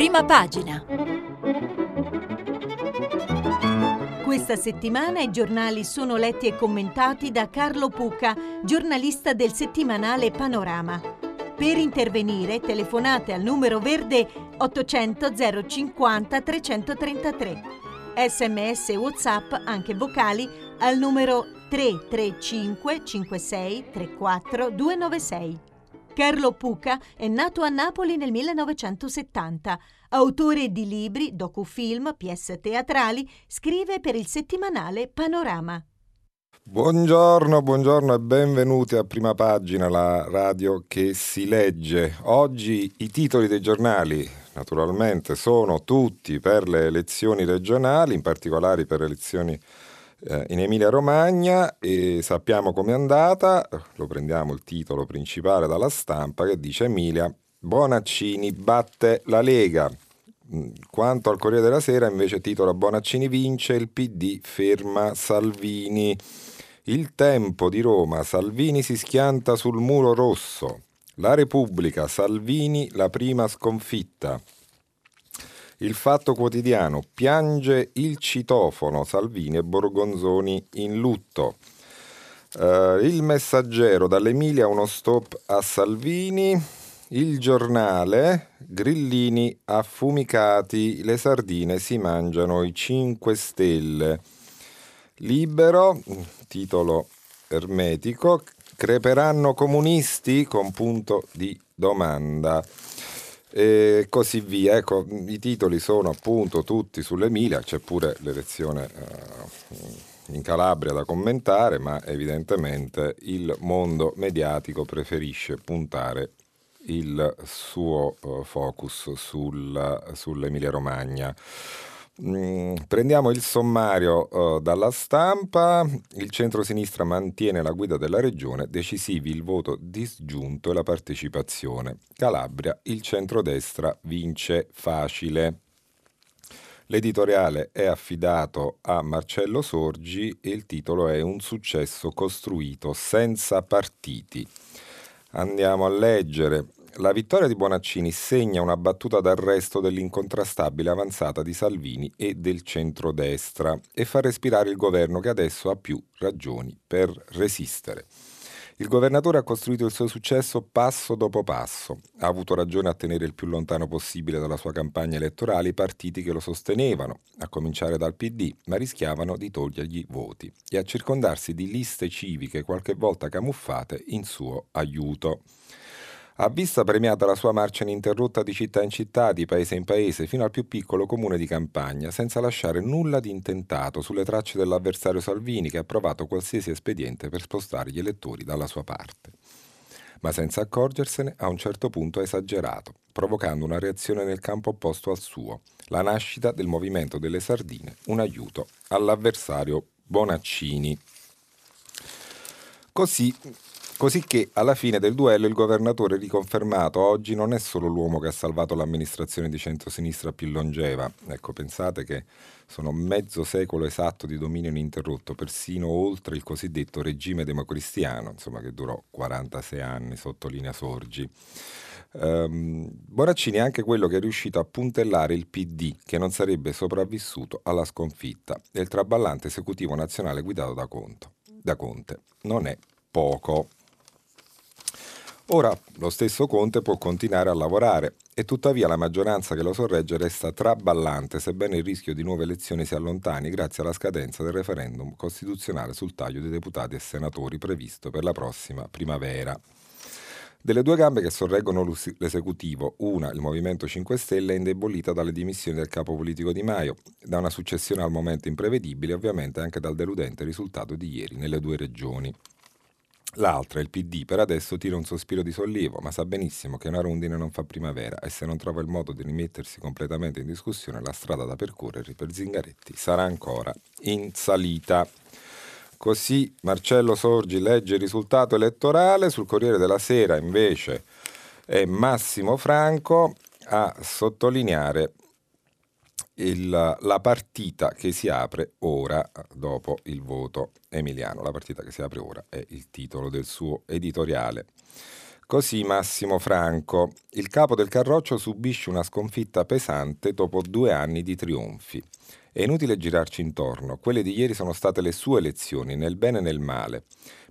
Prima pagina. Questa settimana i giornali sono letti e commentati da Carlo Puca, giornalista del settimanale Panorama. Per intervenire telefonate al numero verde 800 050 333. SMS e WhatsApp, anche vocali, al numero 335 56 34 296. Carlo Puca è nato a Napoli nel 1970. Autore di libri, docufilm, pièce teatrali, scrive per il settimanale Panorama. Buongiorno, buongiorno e benvenuti a Prima Pagina, la radio che si legge. Oggi i titoli dei giornali, naturalmente, sono tutti per le elezioni regionali, in particolare per le elezioni in Emilia-Romagna, e sappiamo com'è andata. Lo prendiamo il titolo principale dalla Stampa, che dice: Emilia Bonaccini batte la Lega. Quanto al Corriere della Sera invece titola: Bonaccini vince, il PD ferma Salvini. Il Tempo di Roma: Salvini si schianta sul muro rosso. La Repubblica: Salvini la prima sconfitta. Il Fatto Quotidiano: piange il citofono, Salvini e Borgonzoni in lutto. Il Messaggero: dall'Emilia uno stop a Salvini. Il Giornale: grillini affumicati, le sardine si mangiano i 5 Stelle. Libero, titolo ermetico: creperanno comunisti? Con punto di domanda. E così via. Ecco, i titoli sono appunto tutti sull'Emilia, c'è pure l'elezione in Calabria da commentare, ma evidentemente il mondo mediatico preferisce puntare il suo focus sull'Emilia-Romagna. Prendiamo il sommario dalla Stampa. Il centrosinistra mantiene la guida della regione, decisivi il voto disgiunto e la partecipazione. Calabria, il centrodestra vince facile. L'editoriale è affidato a Marcello Sorgi e il titolo è Un successo costruito senza partiti. Andiamo a leggere. La vittoria di Bonaccini segna una battuta d'arresto dell'incontrastabile avanzata di Salvini e del centrodestra e fa respirare il governo, che adesso ha più ragioni per resistere. Il governatore ha costruito il suo successo passo dopo passo. Ha avuto ragione a tenere il più lontano possibile dalla sua campagna elettorale i partiti che lo sostenevano, a cominciare dal PD, ma rischiavano di togliergli voti, e a circondarsi di liste civiche qualche volta camuffate in suo aiuto. Ha vista premiata la sua marcia ininterrotta di città in città, di paese in paese, fino al più piccolo comune di campagna, senza lasciare nulla di intentato sulle tracce dell'avversario Salvini, che ha provato qualsiasi espediente per spostare gli elettori dalla sua parte. Ma senza accorgersene, a un certo punto ha esagerato, provocando una reazione nel campo opposto al suo, la nascita del movimento delle sardine, un aiuto all'avversario Bonaccini. Così che alla fine del duello il governatore riconfermato oggi non è solo l'uomo che ha salvato l'amministrazione di centrosinistra più longeva. Ecco, pensate che sono mezzo secolo esatto di dominio ininterrotto, persino oltre il cosiddetto regime democristiano, insomma, che durò 46 anni, sottolinea Sorgi. Bonaccini è anche quello che è riuscito a puntellare il PD, che non sarebbe sopravvissuto alla sconfitta, e il traballante esecutivo nazionale guidato da Conte. Non è poco. Ora lo stesso Conte può continuare a lavorare e tuttavia la maggioranza che lo sorregge resta traballante, sebbene il rischio di nuove elezioni si allontani grazie alla scadenza del referendum costituzionale sul taglio di deputati e senatori previsto per la prossima primavera. Delle due gambe che sorreggono l'esecutivo, una, il Movimento 5 Stelle, è indebolita dalle dimissioni del capo politico Di Maio, da una successione al momento imprevedibile e ovviamente anche dal deludente risultato di ieri nelle due regioni. L'altra, il PD, per adesso tira un sospiro di sollievo, ma sa benissimo che una rondine non fa primavera e se non trova il modo di rimettersi completamente in discussione, la strada da percorrere per Zingaretti sarà ancora in salita. Così Marcello Sorgi legge il risultato elettorale. Sul Corriere della Sera invece è Massimo Franco a sottolineare la partita che si apre ora dopo il voto emiliano. La partita che si apre ora è il titolo del suo editoriale. Così Massimo Franco, il capo del Carroccio subisce una sconfitta pesante dopo 2 anni di trionfi. È inutile girarci intorno, quelle di ieri sono state le sue elezioni, nel bene e nel male,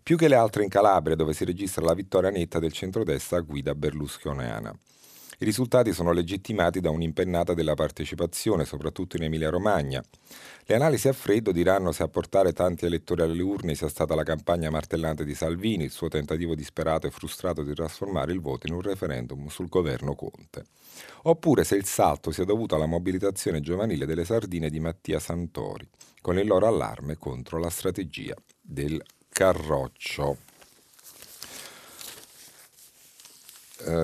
più che le altre in Calabria dove si registra la vittoria netta del centrodestra a guida berlusconiana. I risultati sono legittimati da un'impennata della partecipazione, soprattutto in Emilia-Romagna. Le analisi a freddo diranno se a portare tanti elettori alle urne sia stata la campagna martellante di Salvini, il suo tentativo disperato e frustrato di trasformare il voto in un referendum sul governo Conte, oppure se il salto sia dovuto alla mobilitazione giovanile delle sardine di Mattia Santori, con il loro allarme contro la strategia del Carroccio.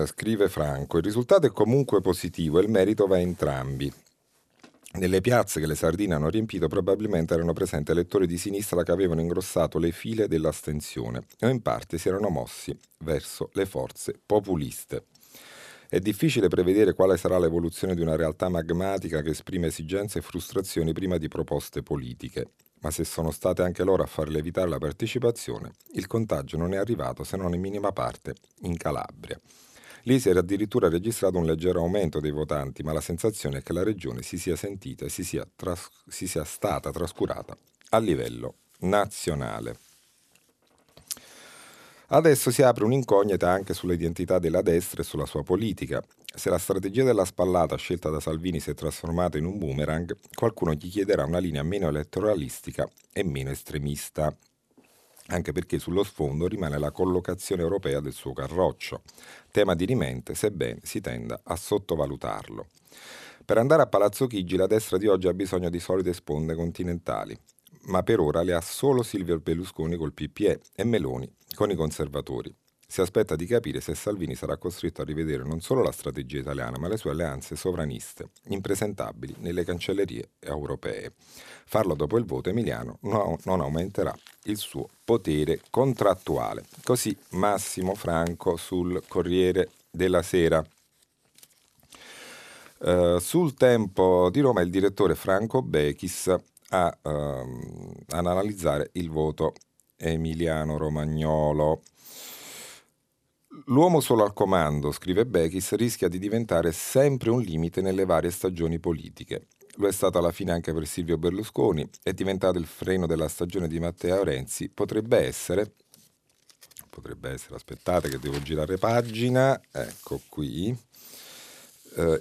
Scrive Franco, il risultato è comunque positivo e il merito va a entrambi. Nelle piazze che le sardine hanno riempito probabilmente erano presenti elettori di sinistra che avevano ingrossato le file dell'astensione e in parte si erano mossi verso le forze populiste. È difficile prevedere quale sarà l'evoluzione di una realtà magmatica che esprime esigenze e frustrazioni prima di proposte politiche, ma se sono state anche loro a far lievitare la partecipazione, il contagio non è arrivato se non in minima parte in Calabria. Lì si era addirittura registrato un leggero aumento dei votanti, ma la sensazione è che la regione si sia sentita e si sia stata trascurata a livello nazionale. Adesso si apre un'incognita anche sull'identità della destra e sulla sua politica. Se la strategia della spallata scelta da Salvini si è trasformata in un boomerang, qualcuno gli chiederà una linea meno elettoralistica e meno estremista, anche perché sullo sfondo rimane la collocazione europea del suo Carroccio, tema dirimente sebbene si tenda a sottovalutarlo. Per andare a Palazzo Chigi la destra di oggi ha bisogno di solide sponde continentali, ma per ora le ha solo Silvio Berlusconi col PPE e Meloni con i conservatori. Si aspetta di capire se Salvini sarà costretto a rivedere non solo la strategia italiana, ma le sue alleanze sovraniste, impresentabili nelle cancellerie europee. Farlo dopo il voto emiliano non aumenterà il suo potere contrattuale. Così Massimo Franco sul Corriere della Sera. Sul Tempo di Roma il direttore Franco Bechis ad analizzare il voto emiliano-romagnolo. L'uomo solo al comando, scrive Bechis, rischia di diventare sempre un limite nelle varie stagioni politiche. Lo è stato alla fine anche per Silvio Berlusconi, è diventato il freno della stagione di Matteo Renzi. Potrebbe essere, aspettate che devo girare pagina, ecco qui,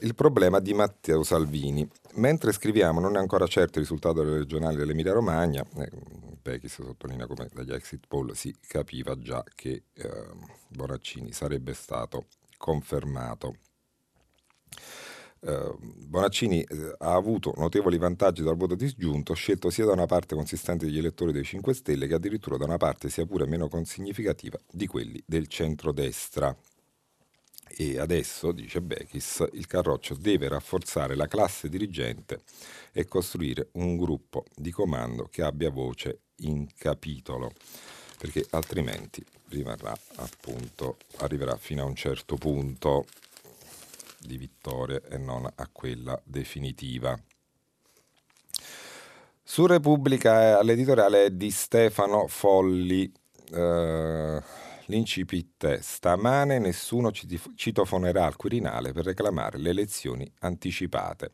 il problema di Matteo Salvini. Mentre scriviamo non è ancora certo il risultato delle regionali dell'Emilia-Romagna, Bechis sottolinea come dagli exit poll si capiva già che Bonaccini sarebbe stato confermato. Bonaccini ha avuto notevoli vantaggi dal voto disgiunto, scelto sia da una parte consistente degli elettori dei 5 Stelle che addirittura da una parte sia pure meno significativa di quelli del centrodestra. E adesso, dice Bechis, il Carroccio deve rafforzare la classe dirigente e costruire un gruppo di comando che abbia voce in capitolo, perché altrimenti arriverà fino a un certo punto di vittoria e non a quella definitiva. Su Repubblica l'editoriale è di Stefano Folli. L'incipit: stamane nessuno citofonerà al Quirinale per reclamare le elezioni anticipate.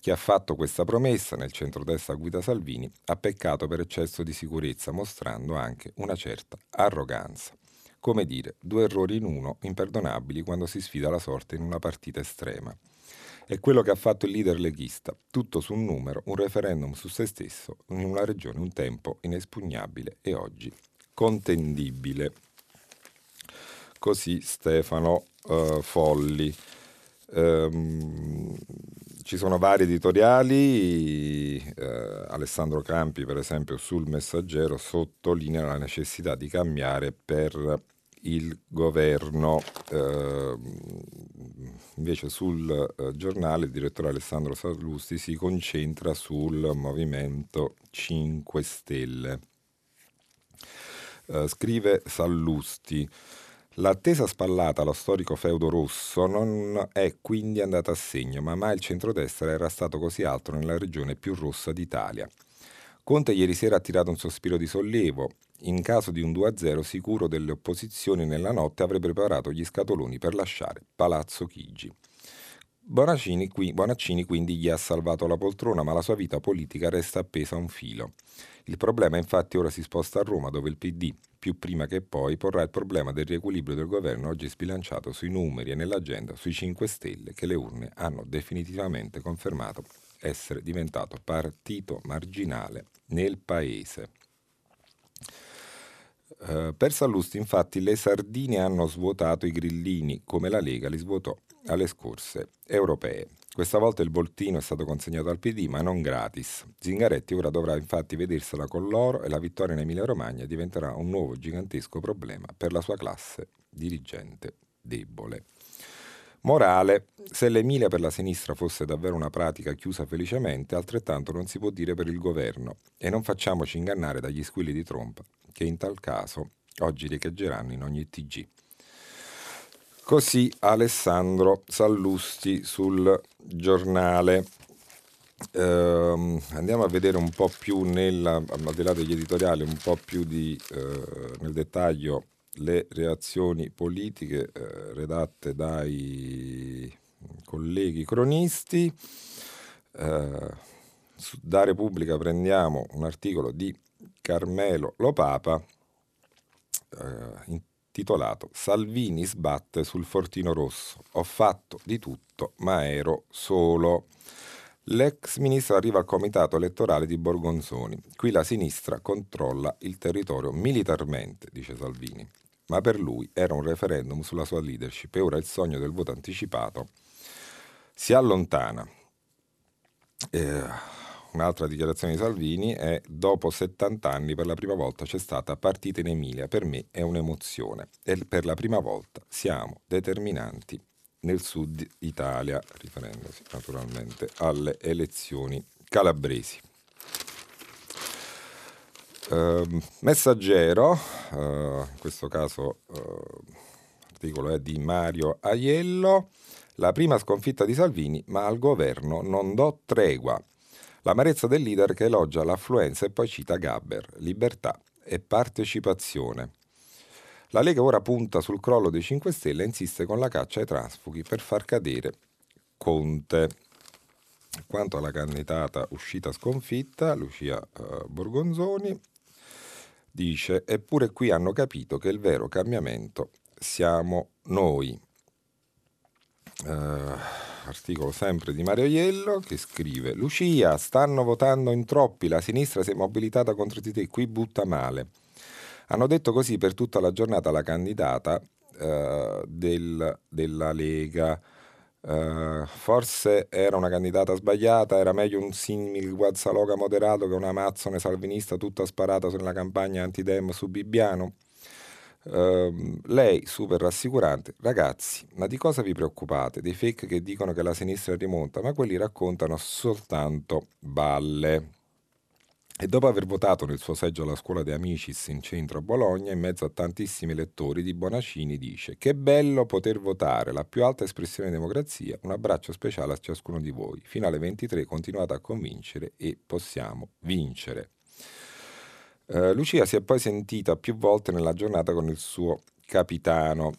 Chi ha fatto questa promessa nel centrodestra guida Salvini ha peccato per eccesso di sicurezza, mostrando anche una certa arroganza. Come dire, 2 errori in 1 imperdonabili quando si sfida la sorte in una partita estrema. È quello che ha fatto il leader leghista, tutto su un numero, un referendum su se stesso, in una regione un tempo inespugnabile e oggi contendibile. Così Stefano Folli. Ci sono vari editoriali, Alessandro Campi per esempio sul Messaggero sottolinea la necessità di cambiare per il governo, invece sul Giornale il direttore Alessandro Sallusti si concentra sul Movimento 5 Stelle. Scrive Sallusti: l'attesa spallata allo storico feudo rosso non è quindi andata a segno, ma mai il centrodestra era stato così alto nella regione più rossa d'Italia. Conte ieri sera ha tirato un sospiro di sollievo. In caso di un 2-0 sicuro delle opposizioni nella notte avrebbe preparato gli scatoloni per lasciare Palazzo Chigi. Bonaccini quindi gli ha salvato la poltrona, ma la sua vita politica resta appesa a un filo. Il problema infatti ora si sposta a Roma, dove il PD, più prima che poi, porrà il problema del riequilibrio del governo oggi sbilanciato sui numeri e nell'agenda sui 5 Stelle, che le urne hanno definitivamente confermato essere diventato partito marginale nel paese. Per Sallusti infatti le sardine hanno svuotato i grillini, come la Lega li svuotò alle scorse europee. Questa volta il boltino è stato consegnato al PD, ma non gratis. Zingaretti ora dovrà infatti vedersela con l'oro e la vittoria in Emilia-Romagna diventerà un nuovo gigantesco problema per la sua classe dirigente debole. Morale, se l'Emilia per la sinistra fosse davvero una pratica chiusa felicemente, altrettanto non si può dire per il governo, e non facciamoci ingannare dagli squilli di tromba che in tal caso oggi riecheggeranno in ogni TG. Così Alessandro Sallusti sul Giornale. Andiamo a vedere un po' più al di là degli editoriali, un po' più nel dettaglio le reazioni politiche redatte dai colleghi cronisti. Da Repubblica prendiamo un articolo di Carmelo Lopapa intitolato Salvini sbatte sul Fortino Rosso. Ho fatto di tutto, ma ero solo. L'ex ministro arriva al comitato elettorale di Borgonzoni. Qui la sinistra controlla il territorio militarmente, dice Salvini. Ma per lui era un referendum sulla sua leadership e ora il sogno del voto anticipato si allontana. Un'altra dichiarazione di Salvini è: dopo 70 anni per la prima volta c'è stata partita in Emilia, per me è un'emozione e per la prima volta siamo determinanti nel sud Italia, riferendosi naturalmente alle elezioni calabresi. Messaggero, in questo caso l'articolo è di Mario Aiello, la prima sconfitta di Salvini, ma al governo non do tregua. L'amarezza del leader che elogia l'affluenza e poi cita Gabber, libertà e partecipazione. La Lega ora punta sul crollo dei 5 Stelle e insiste con la caccia ai transfughi per far cadere Conte. Quanto alla candidata uscita sconfitta, Lucia Borgonzoni, dice: eppure qui hanno capito che il vero cambiamento siamo noi. Articolo sempre di Mario Aiello, che scrive: Lucia, stanno votando in troppi, la sinistra si è mobilitata contro di te, qui butta male. Hanno detto così per tutta la giornata la candidata della Lega. Forse era una candidata sbagliata, era meglio un simil guazzaloga moderato che una amazzone salvinista tutta sparata sulla campagna antidem su Bibbiano. Lei, super rassicurante: ragazzi, ma di cosa vi preoccupate? Dei fake che dicono che la sinistra rimonta, ma quelli raccontano soltanto balle. E dopo aver votato nel suo seggio alla scuola De Amicis in centro a Bologna, in mezzo a tantissimi elettori, di Bonaccini dice: che bello poter votare, la più alta espressione di democrazia, un abbraccio speciale a ciascuno di voi, fino alle 23 continuate a convincere e possiamo vincere. Lucia si è poi sentita più volte nella giornata con il suo capitano,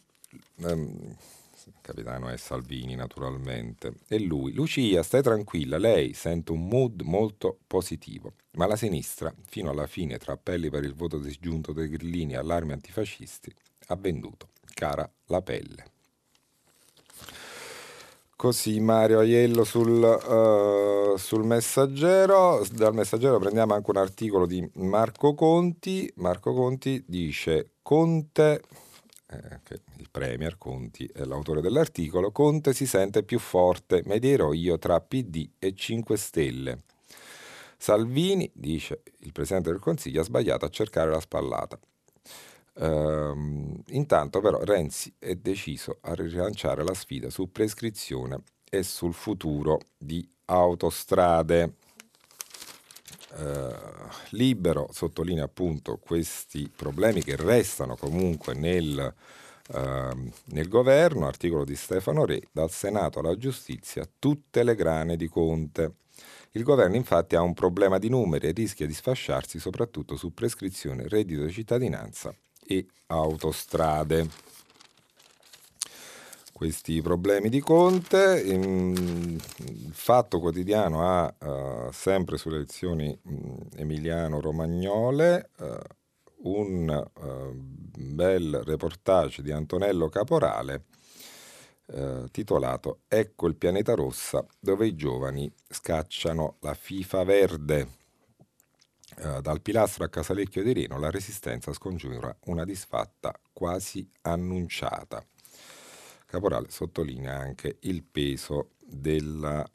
capitano è Salvini naturalmente, e lui: Lucia, stai tranquilla, lei sente un mood molto positivo, ma la sinistra fino alla fine, tra appelli per il voto disgiunto dei grillini e allarmi antifascisti, ha venduto cara la pelle. Così Mario Aiello sul Messaggero. Dal Messaggero prendiamo anche un articolo di Marco Conti. Marco Conti dice: Conte, che il premier Conti è l'autore dell'articolo, Conte si sente più forte, medierò io tra PD e 5 Stelle. Salvini, dice il Presidente del Consiglio, ha sbagliato a cercare la spallata. Intanto però Renzi è deciso a rilanciare la sfida su prescrizione e sul futuro di autostrade. Libero sottolinea appunto questi problemi che restano comunque nel nel governo, articolo di Stefano Re, dal Senato alla giustizia, tutte le grane di Conte. Il governo infatti ha un problema di numeri e rischia di sfasciarsi soprattutto su prescrizione, reddito di cittadinanza e autostrade. Questi problemi di Conte, il Fatto Quotidiano ha sempre sulle elezioni emiliano-romagnole un bel reportage di Antonello Caporale titolato "Ecco il pianeta rossa dove i giovani scacciano la FIFA verde". Dal Pilastro a Casalecchio di Reno la Resistenza scongiura una disfatta quasi annunciata. Caporale sottolinea anche il peso della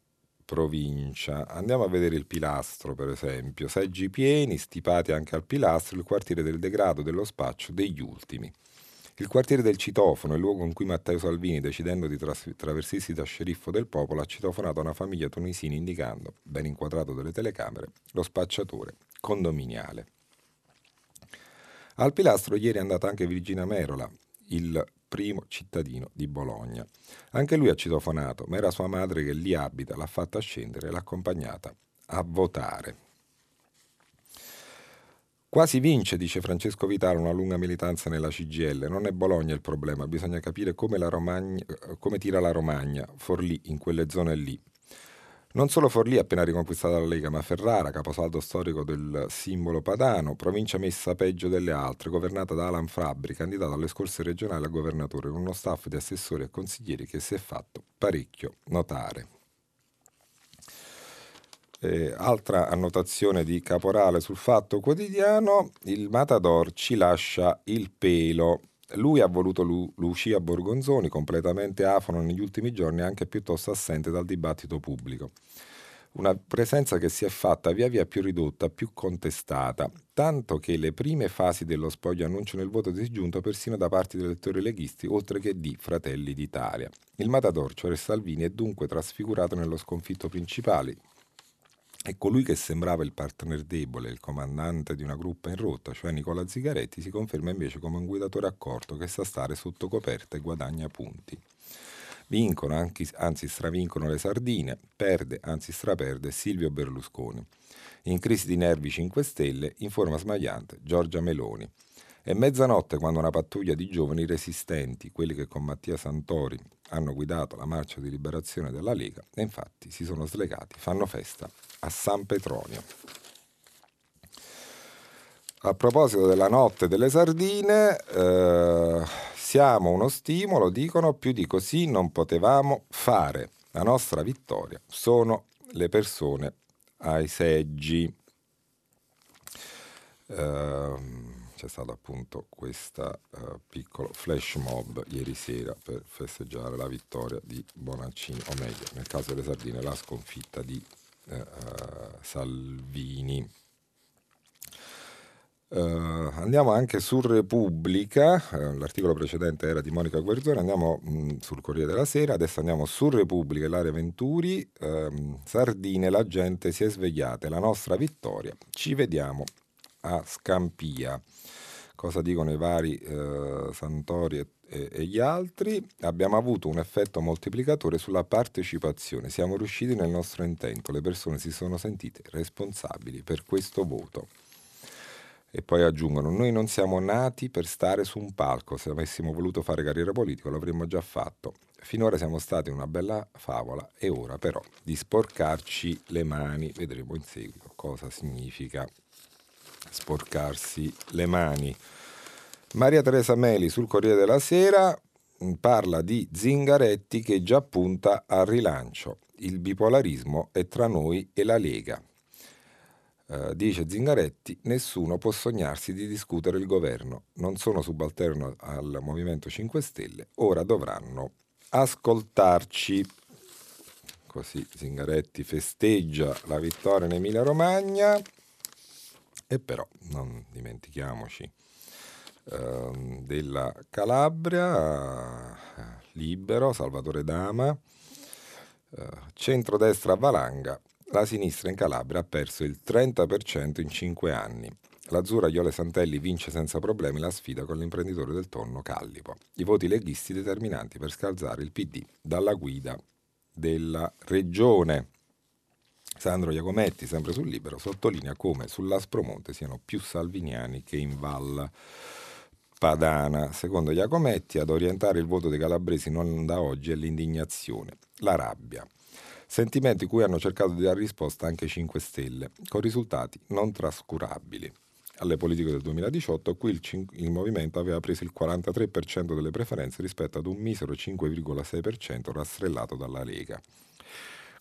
provincia. Andiamo a vedere il Pilastro, per esempio. Seggi pieni, stipati anche al Pilastro, il quartiere del degrado, dello spaccio, degli ultimi. Il quartiere del citofono, il luogo in cui Matteo Salvini, decidendo di traversarsi da sceriffo del popolo, ha citofonato una famiglia tunisina indicando, ben inquadrato dalle telecamere, lo spacciatore condominiale. Al Pilastro ieri è andata anche Virginia Merola, il primo cittadino di Bologna. Anche lui ha citofonato, ma era sua madre che lì abita, l'ha fatta scendere e l'ha accompagnata a votare. Quasi vince, dice Francesco Vitale, una lunga militanza nella CGIL. Non è Bologna il problema, bisogna capire come tira la Romagna, Forlì, in quelle zone lì. Non solo Forlì, appena riconquistata la Lega, ma Ferrara, caposaldo storico del simbolo padano, provincia messa peggio delle altre, governata da Alan Fabbri, candidato alle scorse regionali a governatore, con uno staff di assessori e consiglieri che si è fatto parecchio notare. Altra annotazione di Caporale sul Fatto Quotidiano: il Matador ci lascia il pelo. Lui ha voluto Lucia Borgonzoni, completamente afro negli ultimi giorni, anche piuttosto assente dal dibattito pubblico. Una presenza che si è fatta via via più ridotta, più contestata, tanto che le prime fasi dello spoglio annunciano il voto disgiunto persino da parte degli elettori leghisti, oltre che di Fratelli d'Italia. Il Matador, cioè Salvini, è dunque trasfigurato nello sconfitto principale. E colui che sembrava il partner debole, il comandante di una gruppa in rotta, cioè Nicola Zingaretti, si conferma invece come un guidatore accorto che sa stare sotto coperta e guadagna punti. Vincono, anzi stravincono le sardine, perde, anzi straperde Silvio Berlusconi. In crisi di nervi 5 Stelle, in forma smagliante Giorgia Meloni. È mezzanotte quando una pattuglia di giovani resistenti, quelli che con Mattia Santori hanno guidato la marcia di liberazione della Lega, e infatti si sono slegati, fanno festa a San Petronio. A proposito della notte delle sardine, siamo uno stimolo, dicono, più di così non potevamo fare. La nostra vittoria sono le persone ai seggi. C'è stato appunto questo piccolo flash mob ieri sera per festeggiare la vittoria di Bonaccini, o meglio, nel caso delle sardine, la sconfitta di Salvini. Andiamo anche su Repubblica, l'articolo precedente era di Monica Guerzoni, andiamo sul Corriere della Sera, adesso andiamo su Repubblica, l'area Venturi, sardine, la gente si è svegliata, è la nostra vittoria, ci vediamo a Scampia. Cosa dicono i vari Santori e gli altri? Abbiamo avuto un effetto moltiplicatore sulla partecipazione, siamo riusciti nel nostro intento, le persone si sono sentite responsabili per questo voto. E poi aggiungono, noi non siamo nati per stare su un palco, se avessimo voluto fare carriera politica lo avremmo già fatto, finora siamo stati una bella favola, e ora però di sporcarci le mani, vedremo in seguito cosa significa sporcarsi le mani. Maria Teresa Meli sul Corriere della Sera parla di Zingaretti che già punta al rilancio, il bipolarismo è tra noi e la Lega. Dice Zingaretti, nessuno può sognarsi di discutere il governo, non sono subalterno al Movimento 5 Stelle, ora dovranno ascoltarci. Così Zingaretti festeggia la vittoria in Emilia-Romagna. E però non dimentichiamoci della Calabria, Libero, Salvatore Dama, centrodestra valanga, la sinistra in Calabria ha perso il 30% in 5 anni. L'azzurra Iole Santelli vince senza problemi la sfida con l'imprenditore del tonno Callipo. I voti leghisti determinanti per scalzare il PD dalla guida della regione. Sandro Iacometti, sempre sul Libero, sottolinea come sull'Aspromonte siano più salviniani che in Val Padana. Secondo Iacometti, ad orientare il voto dei calabresi non da oggi è l'indignazione, la rabbia. Sentimenti cui hanno cercato di dare risposta anche 5 Stelle, con risultati non trascurabili. Alle politiche del 2018, qui il movimento aveva preso il 43% delle preferenze rispetto ad un misero 5,6% rastrellato dalla Lega.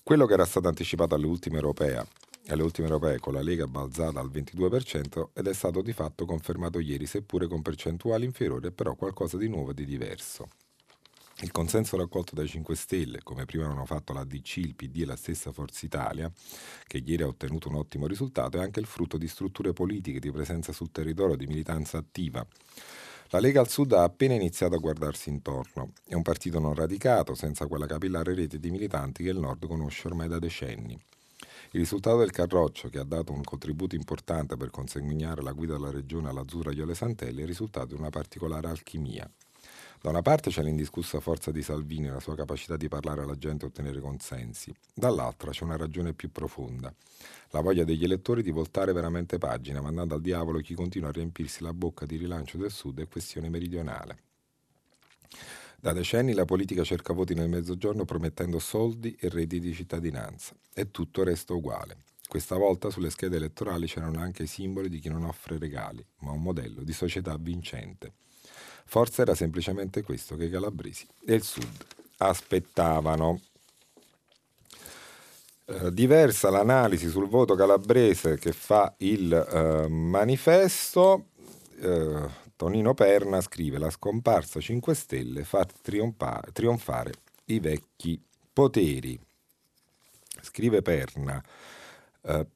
Quello che era stato anticipato alle ultime europee con la Lega balzata al 22% ed è stato di fatto confermato ieri, seppure con percentuali inferiori, però qualcosa di nuovo e di diverso. Il consenso raccolto dai 5 Stelle, come prima hanno fatto la DC, il PD e la stessa Forza Italia, che ieri ha ottenuto un ottimo risultato, è anche il frutto di strutture politiche, di presenza sul territorio, di militanza attiva. La Lega al Sud ha appena iniziato a guardarsi intorno. È un partito non radicato, senza quella capillare rete di militanti che il Nord conosce ormai da decenni. Il risultato del Carroccio, che ha dato un contributo importante per consegnare la guida della regione all'azzurra Iole Santelli, è risultato di una particolare alchimia. Da una parte c'è l'indiscussa forza di Salvini e la sua capacità di parlare alla gente e ottenere consensi. Dall'altra c'è una ragione più profonda, la voglia degli elettori di voltare veramente pagina, mandando al diavolo chi continua a riempirsi la bocca di rilancio del Sud e questione meridionale. Da decenni la politica cerca voti nel Mezzogiorno promettendo soldi e redditi di cittadinanza. E tutto resta uguale. Questa volta sulle schede elettorali c'erano anche i simboli di chi non offre regali, ma un modello di società vincente. Forse era semplicemente questo che i calabresi e il Sud aspettavano. Diversa l'analisi sul voto calabrese che fa il manifesto. Tonino Perna scrive: la scomparsa 5 Stelle fa trionfare i vecchi poteri. Scrive Perna: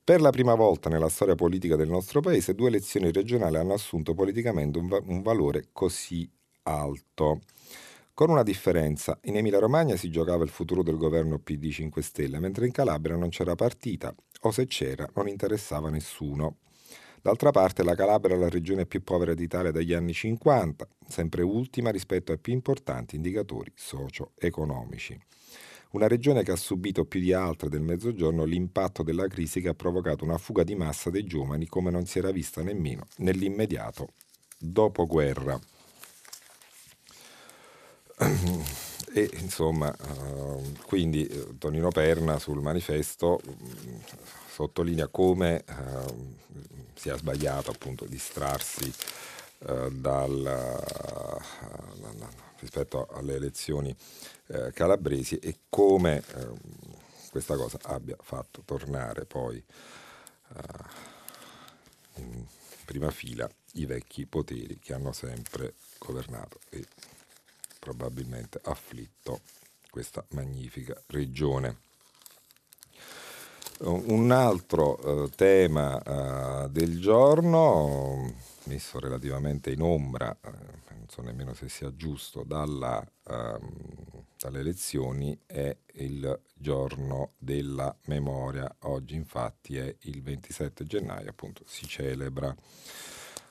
per la prima volta nella storia politica del nostro paese, 2 elezioni regionali hanno assunto politicamente un valore così alto. Con una differenza: in Emilia-Romagna si giocava il futuro del governo PD 5 Stelle, mentre in Calabria non c'era partita, o se c'era non interessava nessuno. D'altra parte la Calabria è la regione più povera d'Italia dagli anni 50, sempre ultima rispetto ai più importanti indicatori socio-economici. Una regione che ha subito più di altre del Mezzogiorno l'impatto della crisi che ha provocato una fuga di massa dei giovani come non si era vista nemmeno nell'immediato dopoguerra. E insomma, quindi Tonino Perna sul manifesto sottolinea come sia sbagliato appunto distrarsi rispetto alle elezioni calabresi e come questa cosa abbia fatto tornare poi in prima fila i vecchi poteri che hanno sempre governato e probabilmente afflitto questa magnifica regione. Un altro tema del giorno, messo relativamente in ombra, non so nemmeno se sia giusto, dalle elezioni, è il giorno della memoria. Oggi infatti è il 27 gennaio, appunto si celebra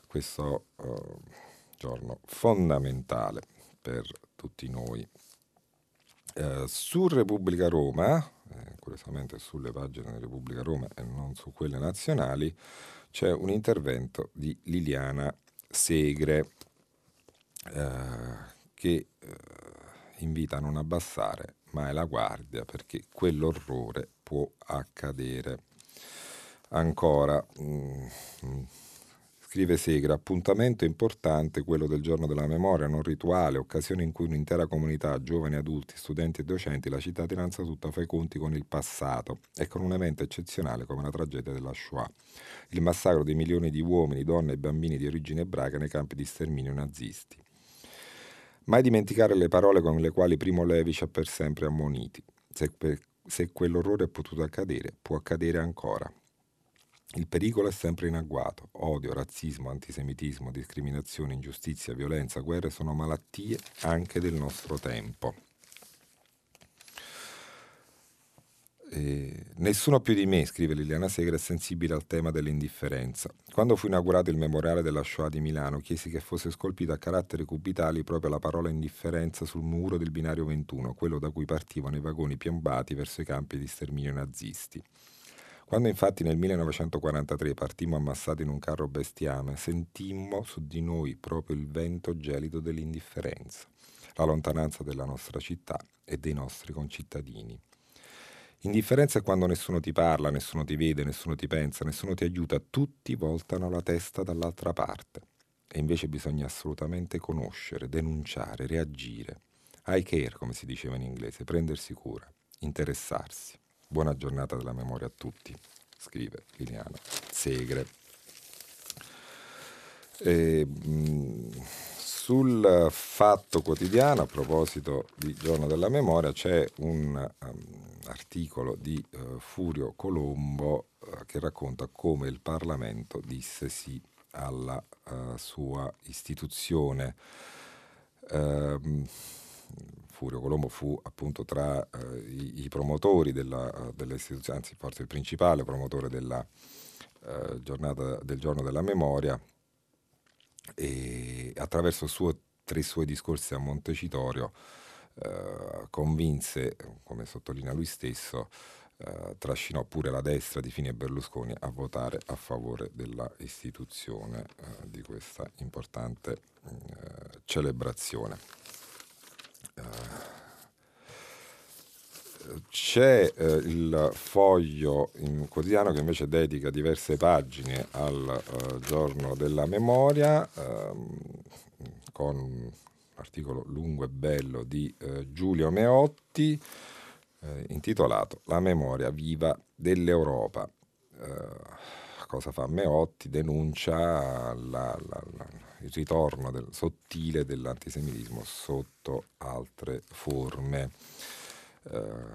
questo giorno fondamentale per tutti noi. Su Repubblica Roma, curiosamente sulle pagine di Repubblica Roma e non su quelle nazionali, c'è un intervento di Liliana Segre che invita a non abbassare mai la guardia perché quell'orrore può accadere ancora. Scrive Segre: appuntamento importante quello del giorno della memoria, non rituale, occasione in cui un'intera comunità, giovani, adulti, studenti e docenti, la cittadinanza tutta fa i conti con il passato e con un evento eccezionale come la tragedia della Shoah, il massacro di milioni di uomini, donne e bambini di origine ebraica nei campi di sterminio nazisti. Mai dimenticare le parole con le quali Primo Levi ci ha per sempre ammoniti. Se quell'orrore è potuto accadere, può accadere ancora. Il pericolo è sempre in agguato. Odio, razzismo, antisemitismo, discriminazione, ingiustizia, violenza, guerre sono malattie anche del nostro tempo. Nessuno più di me, scrive Liliana Segre, è sensibile al tema dell'indifferenza. Quando fu inaugurato il memoriale della Shoah di Milano, chiesi che fosse scolpita a caratteri cubitali proprio la parola indifferenza sul muro del binario 21, quello da cui partivano i vagoni piombati verso i campi di sterminio nazisti. Quando infatti nel 1943 partimmo ammassati in un carro bestiame, sentimmo su di noi proprio il vento gelido dell'indifferenza, la lontananza della nostra città e dei nostri concittadini. Indifferenza è quando nessuno ti parla, nessuno ti vede, nessuno ti pensa, nessuno ti aiuta, tutti voltano la testa dall'altra parte. E invece bisogna assolutamente conoscere, denunciare, reagire. I care, come si diceva in inglese, prendersi cura, interessarsi. Buona giornata della memoria a tutti, scrive Liliana Segre. Sul Fatto Quotidiano, a proposito di Giorno della Memoria, c'è un articolo di Furio Colombo che racconta come il Parlamento disse sì alla sua istituzione. Furio Colombo fu appunto tra i promotori dell'istituzione, anzi forse il principale promotore del Giorno della Memoria, e attraverso tre suoi discorsi a Montecitorio convinse, come sottolinea lui stesso, trascinò pure la destra di Fini e Berlusconi a votare a favore della istituzione di questa importante celebrazione. C'è il Foglio Quotidiano che invece dedica diverse pagine al Giorno della Memoria, con un articolo lungo e bello di Giulio Meotti intitolato La memoria viva dell'Europa. Cosa fa Meotti? Denuncia il ritorno sottile dell'antisemitismo sotto altre forme. Il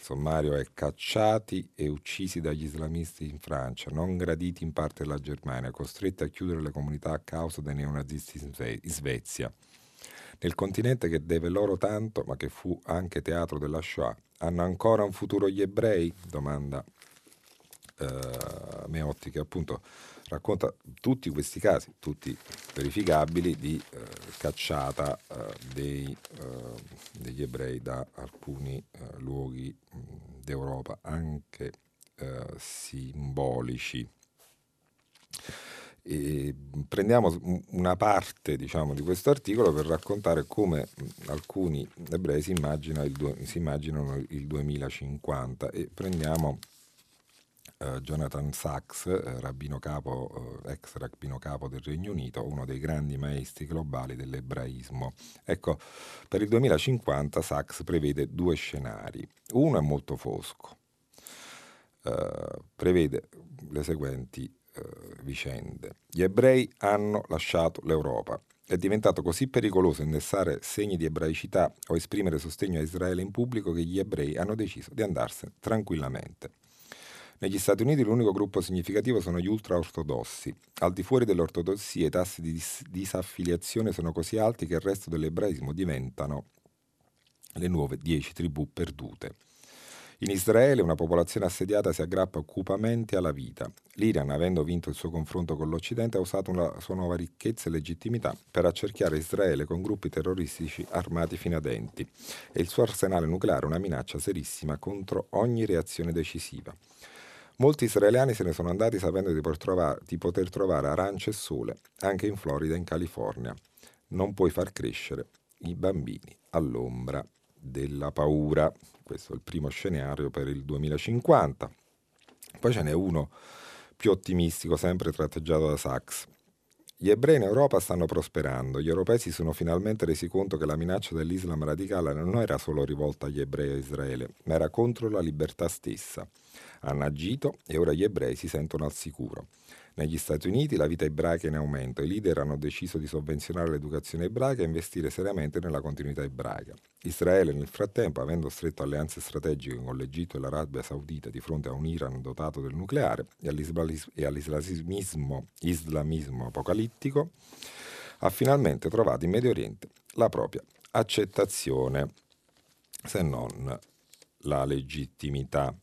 sommario è: cacciati e uccisi dagli islamisti in Francia, non graditi in parte dalla Germania, costretti a chiudere le comunità a causa dei neonazisti in Svezia, nel continente che deve loro tanto ma che fu anche teatro della Shoah. Hanno ancora un futuro gli ebrei? Domanda Meotti, che appunto racconta tutti questi casi, tutti verificabili, di cacciata degli ebrei da alcuni luoghi d'Europa, anche simbolici. E prendiamo una parte, diciamo, di questo articolo per raccontare come alcuni ebrei si immaginano il 2050, e prendiamo Jonathan Sacks, ex rabbino capo del Regno Unito, uno dei grandi maestri globali dell'ebraismo. Ecco, per il 2050 Sacks prevede due scenari. Uno è molto fosco, prevede le seguenti vicende. Gli ebrei hanno lasciato l'Europa. È diventato così pericoloso innestare segni di ebraicità o esprimere sostegno a Israele in pubblico che gli ebrei hanno deciso di andarsene tranquillamente. Negli Stati Uniti l'unico gruppo significativo sono gli ultraortodossi. Al di fuori dell'ortodossia i tassi di disaffiliazione sono così alti che il resto dell'ebraismo diventano le nuove 10 tribù perdute. In Israele una popolazione assediata si aggrappa cupamente alla vita. L'Iran, avendo vinto il suo confronto con l'Occidente, ha usato la sua nuova ricchezza e legittimità per accerchiare Israele con gruppi terroristici armati fino a denti, e il suo arsenale nucleare è una minaccia serissima contro ogni reazione decisiva. Molti israeliani se ne sono andati sapendo di poter trovare arance e sole, anche in Florida e in California. Non puoi far crescere i bambini all'ombra della paura. Questo è il primo scenario per il 2050. Poi ce n'è uno più ottimistico, sempre tratteggiato da Sacks. Gli ebrei in Europa stanno prosperando. Gli europei si sono finalmente resi conto che la minaccia dell'Islam radicale non era solo rivolta agli ebrei e a Israele, ma era contro la libertà stessa. Hanno agito e ora gli ebrei si sentono al sicuro. Negli Stati Uniti la vita ebraica è in aumento. I leader hanno deciso di sovvenzionare l'educazione ebraica e investire seriamente nella continuità ebraica. Israele, nel frattempo, avendo stretto alleanze strategiche con l'Egitto e l'Arabia Saudita di fronte a un Iran dotato del nucleare e all'islamismo apocalittico, ha finalmente trovato in Medio Oriente la propria accettazione, se non la legittimità.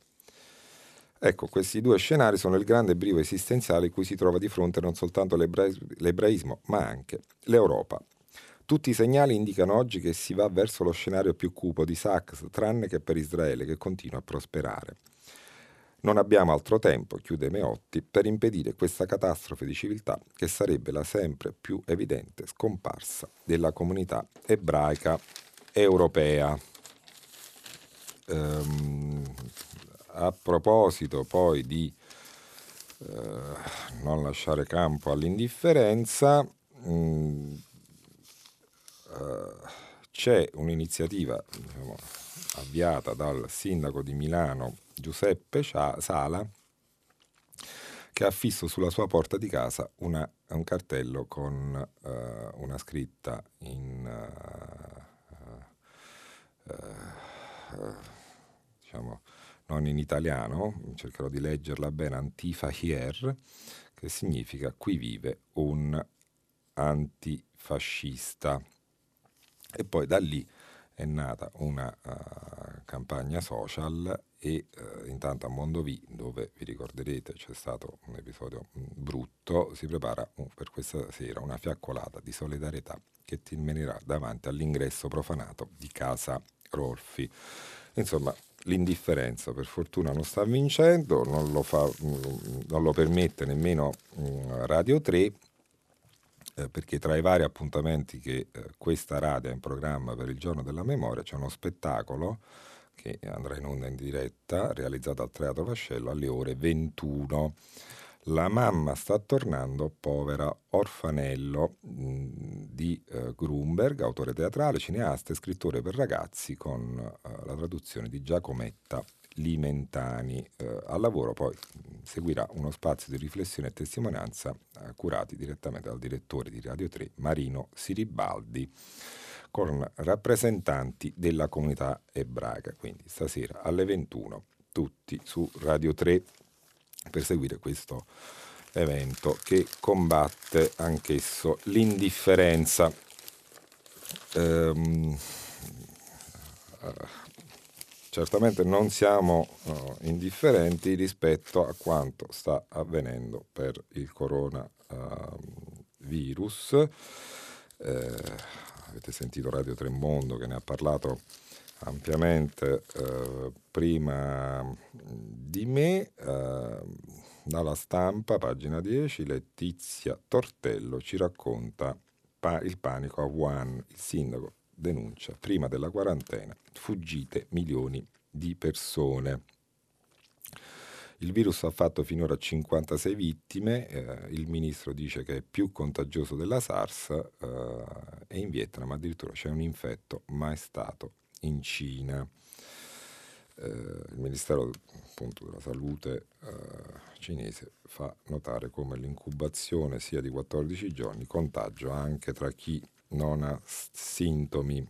Ecco, questi due scenari sono il grande brivo esistenziale in cui si trova di fronte non soltanto l'ebraismo, ma anche l'Europa. Tutti i segnali indicano oggi che si va verso lo scenario più cupo di Sacks, tranne che per Israele, che continua a prosperare. Non abbiamo altro tempo, chiude Meotti, per impedire questa catastrofe di civiltà che sarebbe la sempre più evidente scomparsa della comunità ebraica europea. A proposito poi di non lasciare campo all'indifferenza, c'è un'iniziativa, diciamo, avviata dal sindaco di Milano Giuseppe Sala, che ha affisso sulla sua porta di casa un cartello con una scritta diciamo non in italiano, cercherò di leggerla bene, Antifa hier, che significa qui vive un antifascista. E poi da lì è nata una campagna social e intanto a Mondovì, dove vi ricorderete c'è stato un episodio brutto, si prepara per questa sera una fiaccolata di solidarietà che ti menerà davanti all'ingresso profanato di casa Rolfi. Insomma, l'indifferenza per fortuna non sta vincendo, non lo permette nemmeno Radio 3, perché tra i vari appuntamenti che questa radio ha in programma per il giorno della memoria c'è uno spettacolo che andrà in onda in diretta, realizzato al Teatro Vascello alle ore 21. La mamma sta tornando, povera orfanello, di Grunberg, autore teatrale, cineasta e scrittore per ragazzi, con la traduzione di Giacometta Limentani. Al lavoro poi seguirà uno spazio di riflessione e testimonianza curati direttamente dal direttore di Radio 3 Marino Siribaldi con rappresentanti della comunità ebraica. Quindi stasera alle 21 tutti su Radio 3 per seguire questo evento che combatte anch'esso l'indifferenza. Certamente non siamo indifferenti rispetto a quanto sta avvenendo per il coronavirus. Avete sentito Radio 3 Mondo che ne ha parlato ampiamente prima di me. Dalla Stampa, pagina 10, Letizia Tortello ci racconta il panico a Wuhan, il sindaco denuncia, prima della quarantena fuggite milioni di persone. Il virus ha fatto finora 56 vittime, il ministro dice che è più contagioso della SARS, e in Vietnam addirittura c'è un infetto mai stato in Cina. Il Ministero, appunto, della Salute cinese fa notare come l'incubazione sia di 14 giorni, contagio anche tra chi non ha sintomi.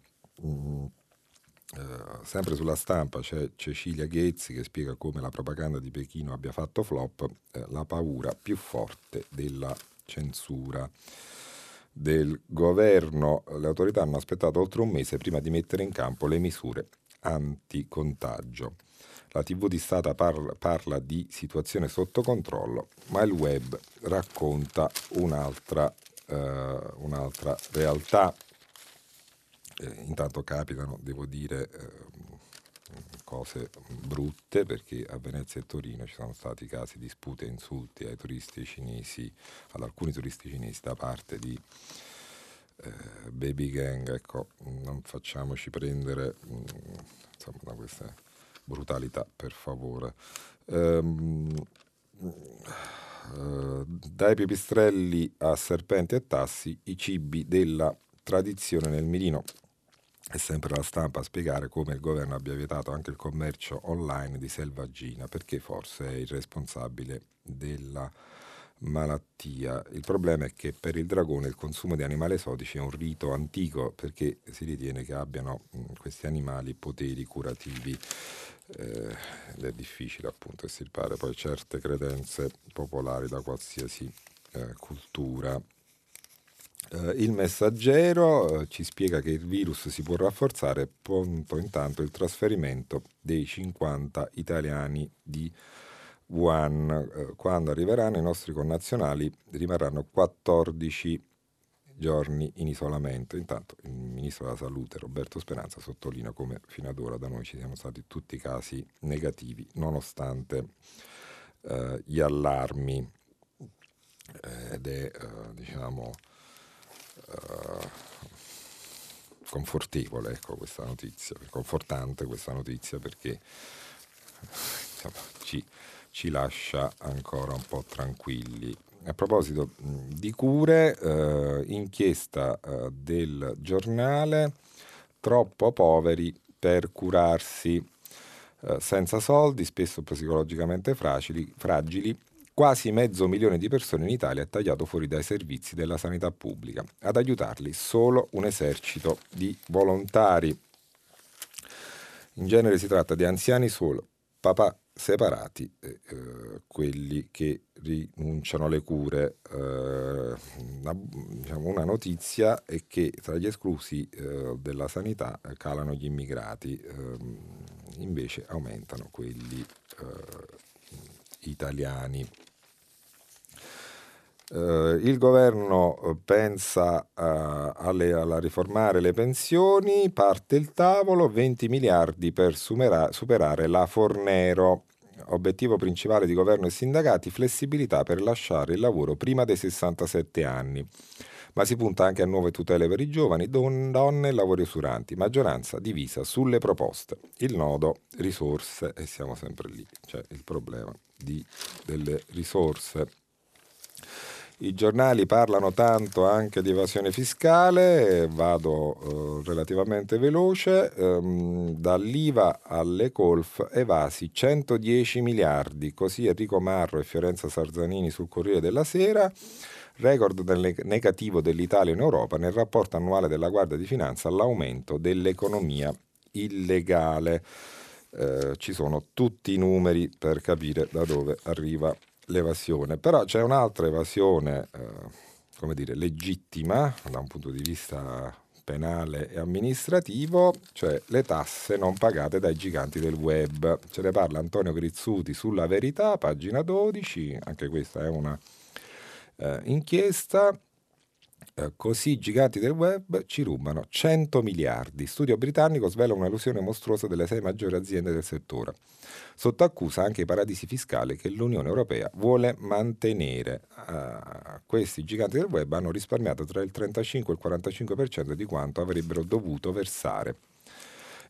Sempre sulla Stampa c'è Cecilia Ghezzi che spiega come la propaganda di Pechino abbia fatto flop, la paura più forte della censura del governo. Le autorità hanno aspettato oltre un mese prima di mettere in campo le misure anticontagio. La TV di Stata parla di situazione sotto controllo, ma il web racconta un'altra realtà. Intanto capitano, devo dire, cose brutte, perché a Venezia e Torino ci sono stati casi di dispute e insulti ai turisti cinesi, ad alcuni turisti cinesi, da parte di baby gang. Ecco, non facciamoci prendere insomma, da queste brutalità, per favore. Dai pipistrelli a serpenti e tassi, i cibi della tradizione nel mirino. È sempre la Stampa a spiegare come il governo abbia vietato anche il commercio online di selvaggina, perché forse è il responsabile della malattia. Il problema è che per il dragone il consumo di animali esotici è un rito antico, perché si ritiene che abbiano questi animali poteri curativi. Ed è difficile appunto estirpare poi certe credenze popolari da qualsiasi cultura. Il Messaggero ci spiega che il virus si può rafforzare, pronto intanto il trasferimento dei 50 italiani di Wuhan. Quando arriveranno i nostri connazionali rimarranno 14 giorni in isolamento. Intanto il ministro della salute Roberto Speranza sottolinea come fino ad ora da noi ci siano stati tutti casi negativi nonostante gli allarmi, ed è confortevole, ecco, questa notizia, confortante questa notizia, perché insomma, ci lascia ancora un po' tranquilli. A proposito di cure, inchiesta del Giornale, troppo poveri per curarsi, senza soldi, spesso psicologicamente fragili. Quasi 500.000 di persone in Italia è tagliato fuori dai servizi della sanità pubblica. Ad aiutarli solo un esercito di volontari. In genere si tratta di anziani solo, papà separati, quelli che rinunciano alle cure. Una notizia è che tra gli esclusi della sanità calano gli immigrati, invece aumentano quelli italiani. Il governo pensa a riformare le pensioni, parte il tavolo, 20 miliardi per superare la Fornero. Obiettivo principale di governo e sindacati, flessibilità per lasciare il lavoro prima dei 67 anni. Ma si punta anche a nuove tutele per i giovani, donne e lavori usuranti. Maggioranza divisa sulle proposte. Il nodo, risorse, e siamo sempre lì, cioè il problema delle risorse. I giornali parlano tanto anche di evasione fiscale, vado relativamente veloce, dall'IVA alle colf evasi 110 miliardi, così Enrico Marro e Fiorenza Sarzanini sul Corriere della Sera. Record negativo dell'Italia in Europa nel rapporto annuale della Guardia di Finanza all'aumento dell'economia illegale. Ci sono tutti i numeri per capire da dove arriva l'evasione. Però c'è un'altra evasione, legittima da un punto di vista penale e amministrativo, cioè le tasse non pagate dai giganti del web. Ce ne parla Antonio Grizzuti sulla Verità, pagina 12, anche questa è una inchiesta. Così i giganti del web ci rubano 100 miliardi. Studio britannico svela un'elusione mostruosa delle 6 maggiori aziende del settore. Sotto accusa anche i paradisi fiscali che l'Unione Europea vuole mantenere. Questi giganti del web hanno risparmiato tra il 35 e il 45% di quanto avrebbero dovuto versare.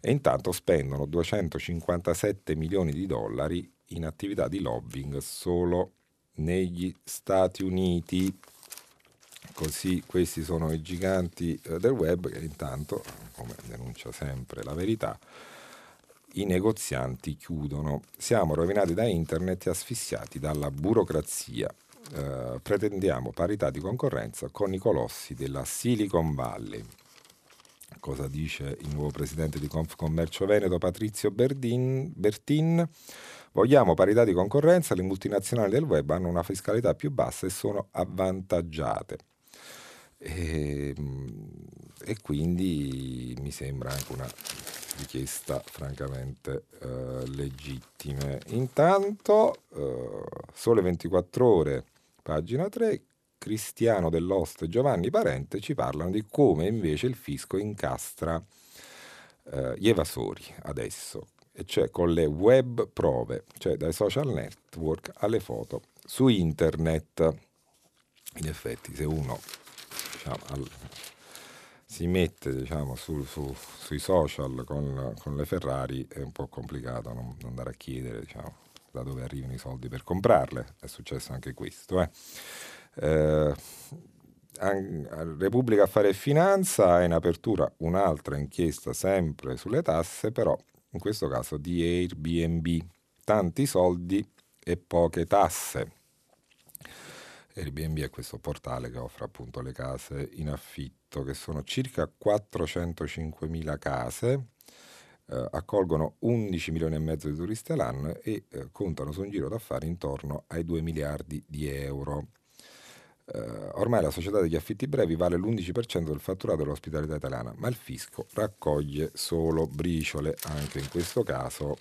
E intanto spendono 257 milioni di dollari in attività di lobbying solo negli Stati Uniti. Così questi sono i giganti del web che intanto, come denuncia sempre la Verità, i negozianti chiudono. Siamo rovinati da internet e asfissiati dalla burocrazia. Pretendiamo parità di concorrenza con i colossi della Silicon Valley. Cosa dice il nuovo presidente di Confcommercio Veneto Patrizio Bertin? Vogliamo parità di concorrenza, le multinazionali del web hanno una fiscalità più bassa e sono avvantaggiate. E quindi mi sembra anche una richiesta francamente legittima. Intanto, Sole 24 Ore, pagina 3, Cristiano Dell'Oste e Giovanni Parente ci parlano di come invece il fisco incastra gli evasori adesso, e cioè con le web prove, cioè dai social network alle foto su internet. In effetti, se uno si mette sui social con le Ferrari è un po' complicato non andare a chiedere da dove arrivano i soldi per comprarle. È successo anche questo. Repubblica Affari e Finanza è in apertura un'altra inchiesta sempre sulle tasse, però in questo caso di Airbnb, tanti soldi e poche tasse. Airbnb è questo portale che offre appunto le case in affitto, che sono circa 405.000 case, accolgono 11,5 milioni di turisti all'anno e contano su un giro d'affari intorno ai 2 miliardi di euro. Ormai la società degli affitti brevi vale l'11% del fatturato dell'ospitalità italiana, ma il fisco raccoglie solo briciole. Anche in questo caso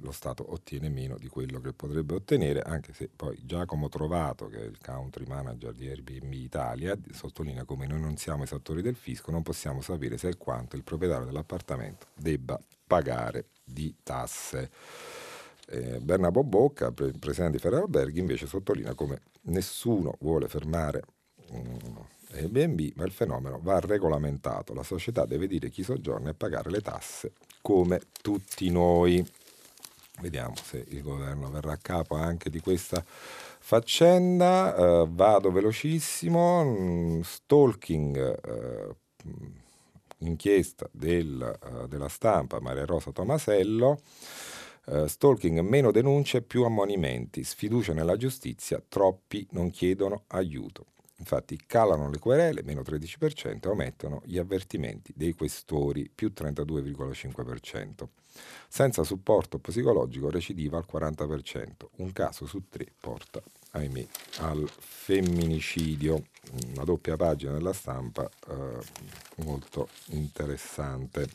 lo Stato ottiene meno di quello che potrebbe ottenere, anche se poi Giacomo Trovato, che è il country manager di Airbnb Italia, sottolinea come noi non siamo esattori del fisco, non possiamo sapere se e quanto il proprietario dell'appartamento debba pagare di tasse. Bernabò Bocca, presidente di Ferralberghi, invece sottolinea come nessuno vuole fermare Airbnb, ma il fenomeno va regolamentato. La società deve dire chi soggiorna e pagare le tasse come tutti noi. Vediamo se il governo verrà a capo anche di questa faccenda. Vado velocissimo. Stalking, inchiesta della Stampa, Maria Rosa Tomasello. Stalking, meno denunce, più ammonimenti, sfiducia nella giustizia, troppi non chiedono aiuto. Infatti calano le querele, meno 13%, omettono gli avvertimenti dei questori, più 32,5%. Senza supporto psicologico recidiva al 40%, un caso su tre porta, ahimè, al femminicidio. Una doppia pagina della Stampa molto interessante.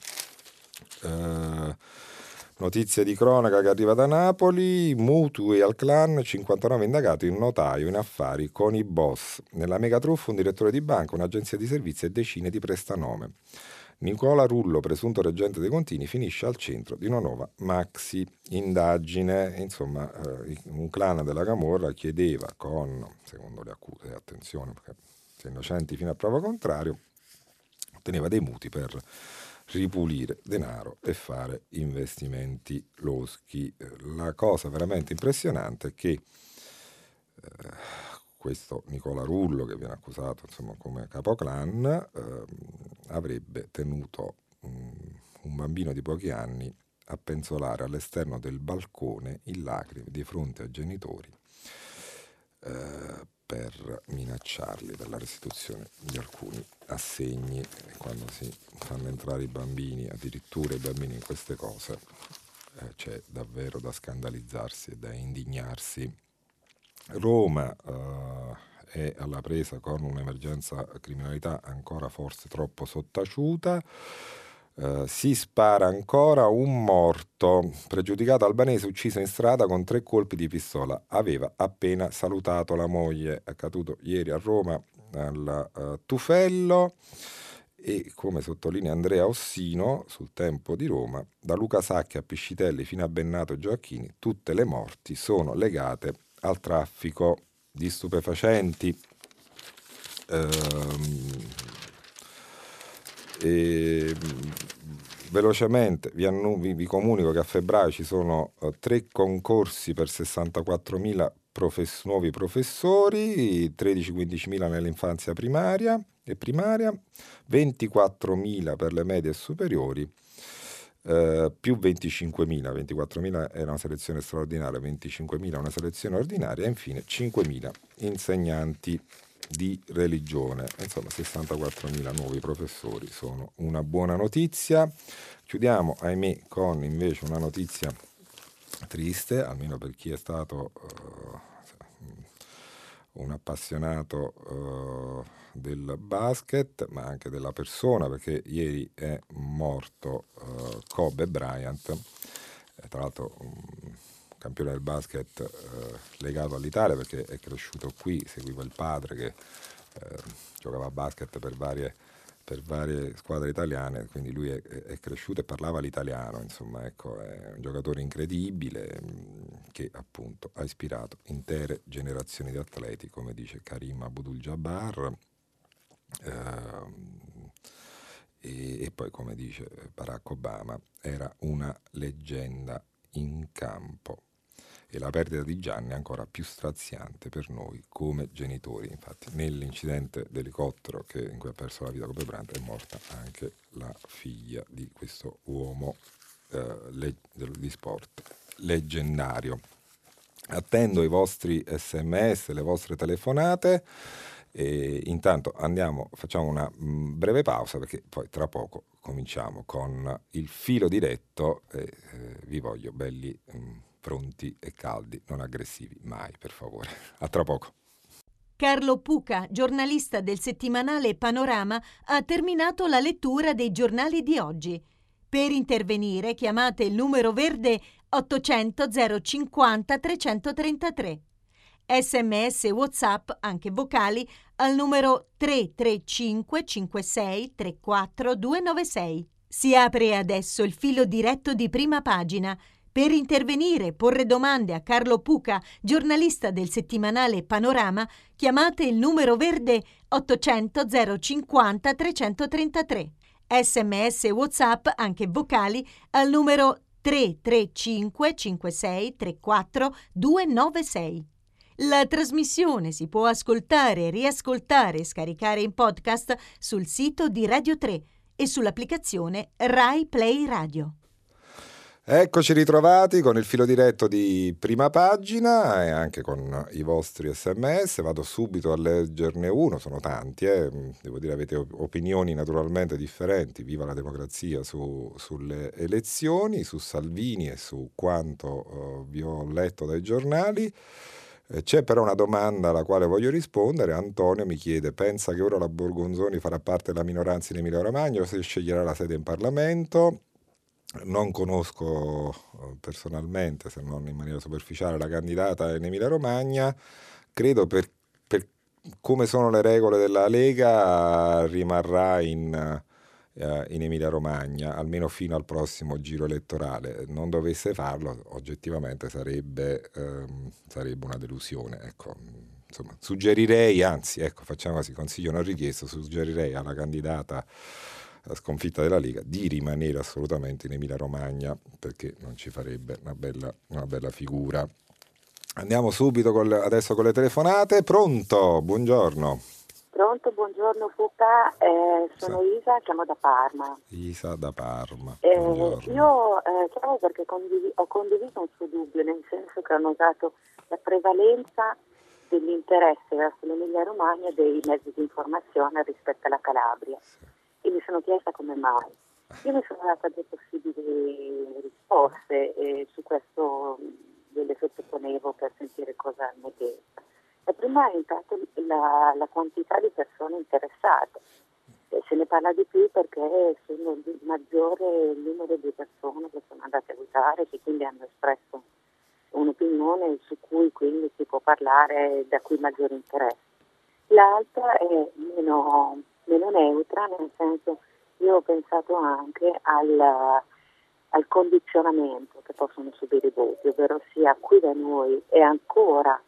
Notizie di cronaca che arriva da Napoli, mutui al clan, 59 indagati, un notaio in affari con i boss. Nella mega truffa un direttore di banca, un'agenzia di servizi e decine di prestanome. Nicola Rullo, presunto reggente dei contini, finisce al centro di una nuova maxi indagine. Insomma, un clan della Camorra chiedeva con, secondo le accuse, attenzione perché se innocenti fino a prova contrario, otteneva dei mutui per ripulire denaro e fare investimenti loschi. La cosa veramente impressionante è che questo Nicola Rullo, che viene accusato insomma come capoclan, avrebbe tenuto un bambino di pochi anni a penzolare all'esterno del balcone in lacrime di fronte ai genitori per minacciarli per la restituzione di alcuni assegni. Quando si fanno entrare i bambini, addirittura i bambini, in queste cose, c'è davvero da scandalizzarsi e da indignarsi. Roma è alla presa con un'emergenza criminalità ancora forse troppo sottaciuta. Si spara ancora, un morto, pregiudicato albanese ucciso in strada con 3 colpi di pistola, aveva appena salutato la moglie. Accaduto ieri a Roma al Tufello. E come sottolinea Andrea Ossino sul Tempo di Roma, da Luca Sacchi a Piscitelli fino a Bennato e Gioacchini, tutte le morti sono legate al traffico di stupefacenti. E velocemente vi comunico che a febbraio ci sono 3 concorsi per 64.000 nuovi professori, 13-15.000 nell'infanzia primaria, 24.000 per le medie e superiori, più 25.000, 24.000 era una selezione straordinaria, 25.000 una selezione ordinaria e infine 5.000 insegnanti di religione. Insomma, 64.000 nuovi professori sono una buona notizia. Chiudiamo, ahimè, con invece una notizia triste, almeno per chi è stato un appassionato del basket, ma anche della persona, perché ieri è morto Kobe Bryant, tra l'altro campione del basket legato all'Italia perché è cresciuto qui, seguiva il padre che giocava a basket per varie squadre italiane, quindi lui è cresciuto e parlava l'italiano, insomma, ecco, è un giocatore incredibile che appunto ha ispirato intere generazioni di atleti, come dice Karim Abdul-Jabbar, e poi come dice Barack Obama, era una leggenda in campo. E la perdita di Gianni è ancora più straziante per noi come genitori. Infatti nell'incidente d'elicottero in cui ha perso la vita Kobe Bryant è morta anche la figlia di questo uomo di sport leggendario. Attendo i vostri SMS, le vostre telefonate e intanto facciamo una breve pausa perché poi tra poco cominciamo con il filo diretto e vi voglio belli pronti e caldi, non aggressivi mai, per favore. A tra poco. Carlo Puca, giornalista del settimanale Panorama, ha terminato la lettura dei giornali di oggi. Per intervenire chiamate il numero verde 800 050 333. SMS e WhatsApp, anche vocali, al numero 335 56 34 296. Si apre adesso il filo diretto di Prima Pagina. Per intervenire e porre domande a Carlo Puca, giornalista del settimanale Panorama, chiamate il numero verde 800 050 333. SMS e WhatsApp, anche vocali, al numero 335 56 34 296. La trasmissione si può ascoltare, riascoltare e scaricare in podcast sul sito di Radio 3 e sull'applicazione Rai Play Radio. Eccoci ritrovati con il filo diretto di Prima Pagina e anche con i vostri SMS. Vado subito a leggerne uno, sono tanti, devo dire avete opinioni naturalmente differenti. Viva la democrazia sulle elezioni, su Salvini e su quanto vi ho letto dai giornali. C'è però una domanda alla quale voglio rispondere. Antonio mi chiede: pensa che ora la Borgonzoni farà parte della minoranza in Emilia-Romagna o se sceglierà la sede in Parlamento? Non conosco personalmente, se non in maniera superficiale, la candidata in Emilia-Romagna. Credo per come sono le regole della Lega rimarrà in Emilia-Romagna, almeno fino al prossimo giro elettorale. Non dovesse farlo, oggettivamente sarebbe una delusione. Ecco, insomma, suggerirei, anzi, ecco, facciamo così, consiglio una richiesta, suggerirei alla candidata sconfitta della Lega di rimanere assolutamente in Emilia-Romagna, perché non ci farebbe una bella figura. Andiamo subito adesso con le telefonate. Pronto? Buongiorno. Pronto, buongiorno Puca, sono Isa, chiamo da Parma. Isa da Parma. Io chiamo perché ho condiviso un suo dubbio, nel senso che hanno usato la prevalenza dell'interesse verso l'Emilia-Romagna dei mezzi di informazione rispetto alla Calabria. Sì. E mi sono chiesta come mai. Io mi sono data delle possibili risposte e su questo le sottoponevo per sentire cosa ne pensa. La prima è intanto la quantità di persone interessate. Se ne parla di più perché sono il maggiore numero di persone che sono andate a votare e che quindi hanno espresso un'opinione su cui quindi si può parlare, da cui maggiore interesse. L'altra è meno neutra, nel senso, io ho pensato anche al condizionamento che possono subire i voti, ovvero sia qui da noi è ancora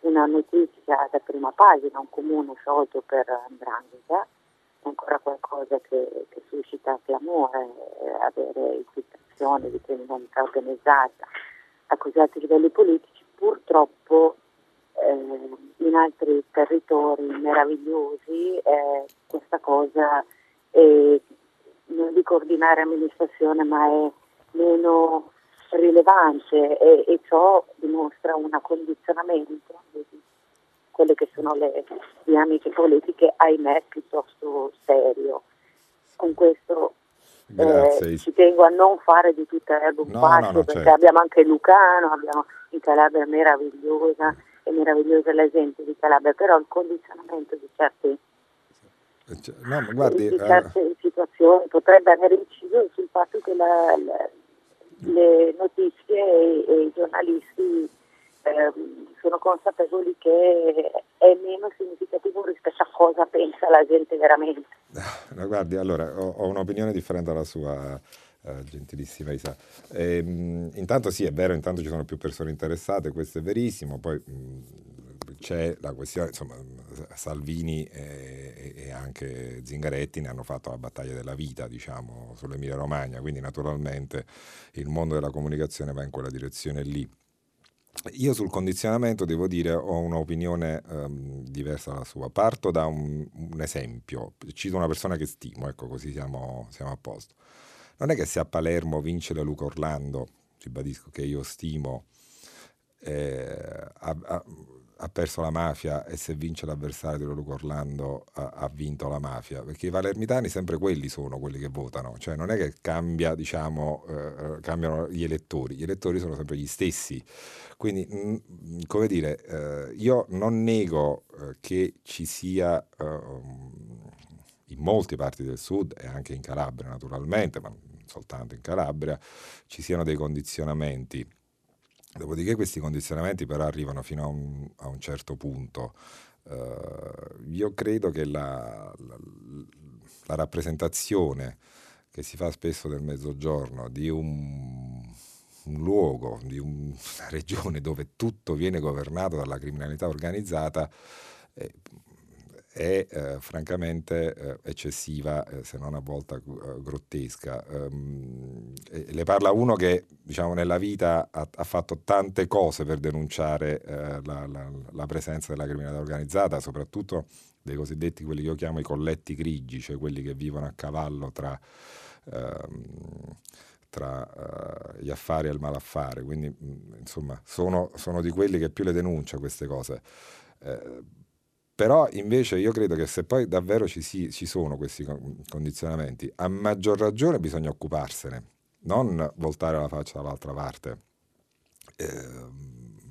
una notizia da prima pagina, un comune sciolto per 'ndrangheta, è ancora qualcosa che suscita clamore, avere infiltrazione di criminalità organizzata a così alti livelli politici, purtroppo in altri territori meravigliosi questa cosa è, non dico ordinaria amministrazione, ma è meno rilevante e ciò dimostra un condizionamento di quelle che sono le dinamiche politiche, ahimè, piuttosto serio. Con questo ci tengo a non fare di tutta erba un fascio, perché certo. Abbiamo anche Lucano, abbiamo in Calabria meravigliosa, è meravigliosa l'esempio di Calabria, però il condizionamento di certe situazioni potrebbe aver inciso sul fatto che le notizie e i giornalisti sono consapevoli che è meno significativo rispetto a cosa pensa la gente veramente. No, guardi, allora ho un'opinione differente dalla sua, gentilissima Isa. Intanto sì, è vero, intanto ci sono più persone interessate, questo è verissimo. Poi c'è la questione, insomma, Salvini e anche Zingaretti ne hanno fatto la battaglia della vita, diciamo, sull'Emilia Romagna, quindi naturalmente il mondo della comunicazione va in quella direzione lì. Io sul condizionamento devo dire ho un'opinione diversa dalla sua. Parto da un esempio, cito una persona che stimo, ecco, così siamo a posto. Non è che se a Palermo vince la Luca Orlando, ribadisco che io stimo, ha perso la mafia, e se vince l'avversario di Luca Orlando ha vinto la mafia, perché i palermitani sempre quelli sono quelli che votano, cioè non è che cambia, diciamo, cambiano gli elettori sono sempre gli stessi, quindi come dire, io non nego che ci sia in molte parti del sud e anche in Calabria naturalmente, ma non soltanto in Calabria, ci siano dei condizionamenti. Dopodiché questi condizionamenti però arrivano fino a un certo punto. Io credo che la rappresentazione che si fa spesso del mezzogiorno di un luogo, di una regione dove tutto viene governato dalla criminalità organizzata è francamente eccessiva, se non a volte grottesca. Le parla uno che, diciamo, nella vita ha fatto tante cose per denunciare la presenza della criminalità organizzata, soprattutto dei cosiddetti, quelli che io chiamo i colletti grigi, cioè quelli che vivono a cavallo tra gli affari e il malaffare, quindi insomma sono di quelli che più le denuncia queste cose. Però invece io credo che se poi davvero ci sono questi condizionamenti, a maggior ragione bisogna occuparsene, non voltare la faccia dall'altra parte.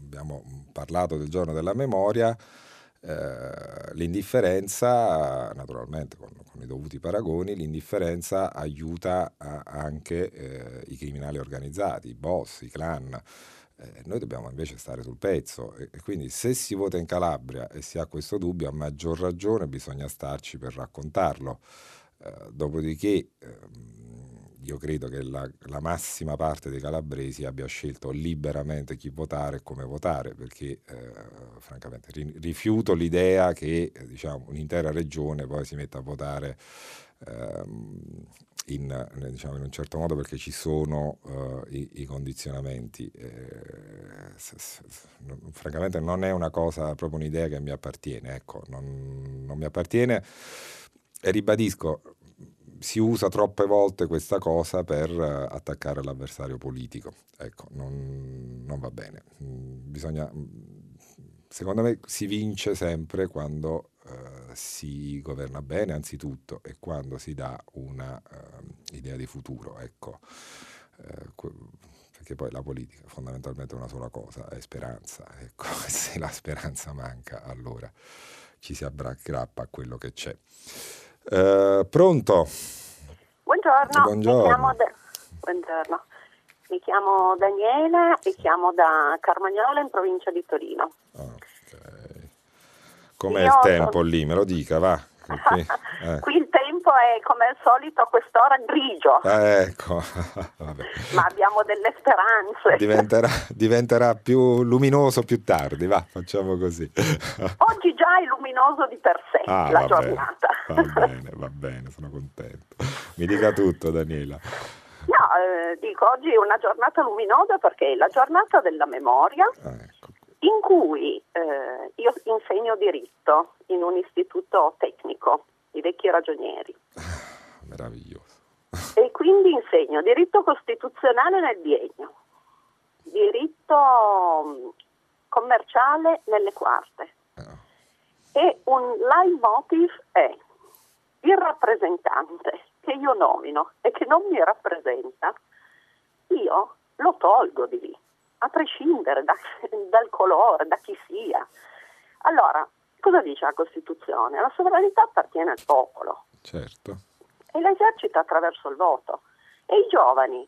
Abbiamo parlato del giorno della memoria, l'indifferenza, naturalmente con i dovuti paragoni, l'indifferenza aiuta anche i criminali organizzati, i boss, i clan. Noi dobbiamo invece stare sul pezzo e quindi se si vota in Calabria e si ha questo dubbio, a maggior ragione bisogna starci per raccontarlo. Dopodiché io credo che la massima parte dei calabresi abbia scelto liberamente chi votare e come votare, perché francamente rifiuto l'idea che, diciamo, un'intera regione poi si metta a votare in un certo modo perché ci sono i condizionamenti. Francamente non è una cosa, proprio un'idea che mi appartiene, ecco, non mi appartiene, e ribadisco, si usa troppe volte questa cosa per attaccare l'avversario politico, ecco, non va bene. Bisogna, secondo me si vince sempre quando si governa bene anzitutto e quando si dà una idea di futuro, ecco, perché poi la politica fondamentalmente è una sola cosa, è speranza, ecco, se la speranza manca allora ci si aggrappa a quello che c'è. Pronto? Buongiorno. Buongiorno, mi chiamo Daniela e chiamo da Carmagnola in provincia di Torino. Com'è il tempo lì? Me lo dica, va. Qui il tempo è, come al solito, a quest'ora grigio. Ecco. Vabbè. Ma abbiamo delle speranze. Diventerà più luminoso più tardi, va, facciamo così. Oggi già è luminoso di per sé la giornata. Va bene, sono contento. Mi dica tutto, Daniela. No, dico, oggi è una giornata luminosa perché è la giornata della memoria. Ecco. In cui io insegno diritto in un istituto tecnico, i vecchi ragionieri. Meraviglioso. E quindi insegno diritto costituzionale nel biennio, diritto commerciale nelle quarte. E un leitmotiv è il rappresentante che io nomino e che non mi rappresenta, io lo tolgo di lì, a prescindere dal colore, da chi sia. Allora, cosa dice la Costituzione? La sovranità appartiene al popolo. Certo. E la esercita attraverso il voto. E i giovani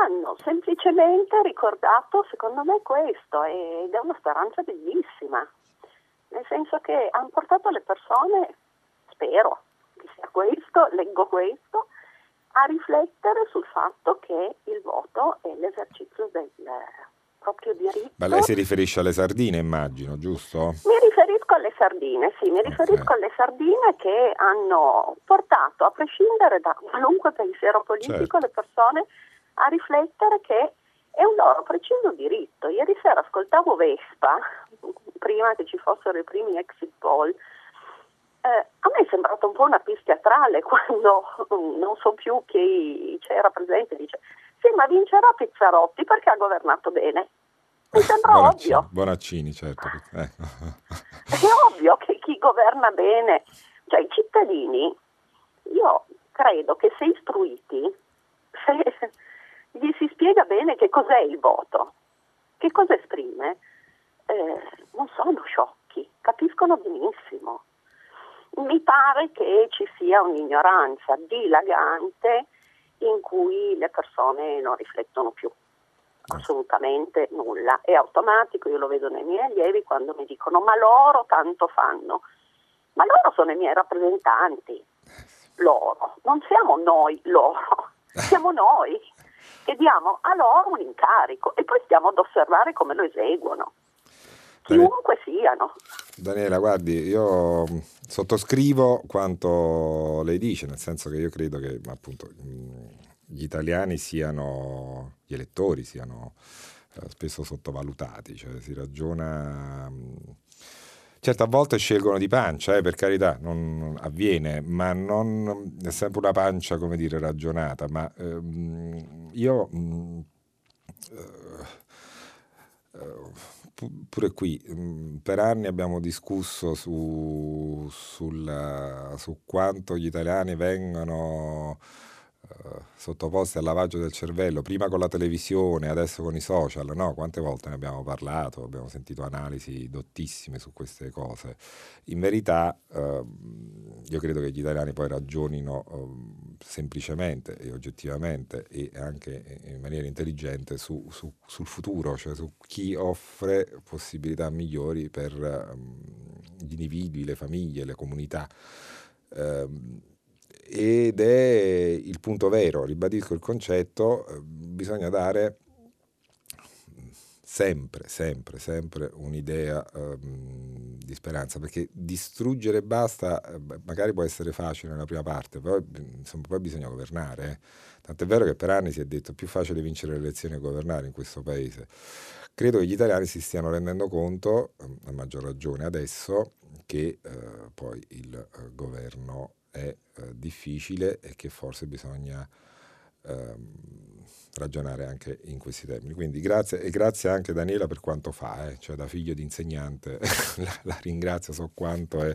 hanno semplicemente ricordato, secondo me, questo, ed è una speranza bellissima, nel senso che hanno portato le persone, spero che sia questo, leggo questo, a riflettere sul fatto che il voto è l'esercizio del proprio diritto. Ma lei si riferisce alle sardine, immagino, giusto? Mi riferisco alle sardine, sì, alle sardine che hanno portato, a prescindere da qualunque pensiero politico, certo, le persone a riflettere che è un loro preciso diritto. Ieri sera ascoltavo Vespa, prima che ci fossero i primi exit poll. A me è sembrato un po' una pista teatrale quando non so più chi c'era presente dice: sì, ma vincerà Pizzarotti perché ha governato bene. Mi sembra ovvio. Bonaccini, certo. È ovvio che chi governa bene, cioè i cittadini, io credo che se istruiti, se gli si spiega bene che cos'è il voto, che cosa esprime, non sono sciocchi, capiscono benissimo. Mi pare che ci sia un'ignoranza dilagante in cui le persone non riflettono più assolutamente nulla. È automatico, io lo vedo nei miei allievi quando mi dicono ma loro tanto fanno, ma loro sono i miei rappresentanti, loro, non siamo noi loro, siamo noi che diamo a loro un incarico e poi stiamo ad osservare come lo eseguono, chiunque siano. Daniela, guardi, io sottoscrivo quanto lei dice, nel senso che io credo che appunto gli italiani siano, gli elettori siano spesso sottovalutati, cioè si ragiona, certo a volte scelgono di pancia, per carità, non avviene, ma non è sempre una pancia, come dire, ragionata, ma io pure qui per anni abbiamo discusso su quanto gli italiani vengono sottoposti al lavaggio del cervello, prima con la televisione, adesso con i social, no? Quante volte ne abbiamo parlato, abbiamo sentito analisi dottissime su queste cose. In verità io credo che gli italiani poi ragionino semplicemente e oggettivamente e anche in maniera intelligente sul futuro, cioè su chi offre possibilità migliori per gli individui, le famiglie, le comunità. Ed è il punto vero, ribadisco il concetto, bisogna dare sempre un'idea di speranza, perché distruggere basta magari può essere facile nella prima parte, però insomma, poi bisogna governare. Tant'è vero che per anni si è detto più facile vincere le elezioni che governare in questo paese. Credo che gli italiani si stiano rendendo conto, a maggior ragione adesso, che poi il governo è difficile e che forse bisogna ragionare anche in questi termini. Quindi grazie anche Daniela per quanto fa, cioè da figlio di insegnante la ringrazio, so quanto è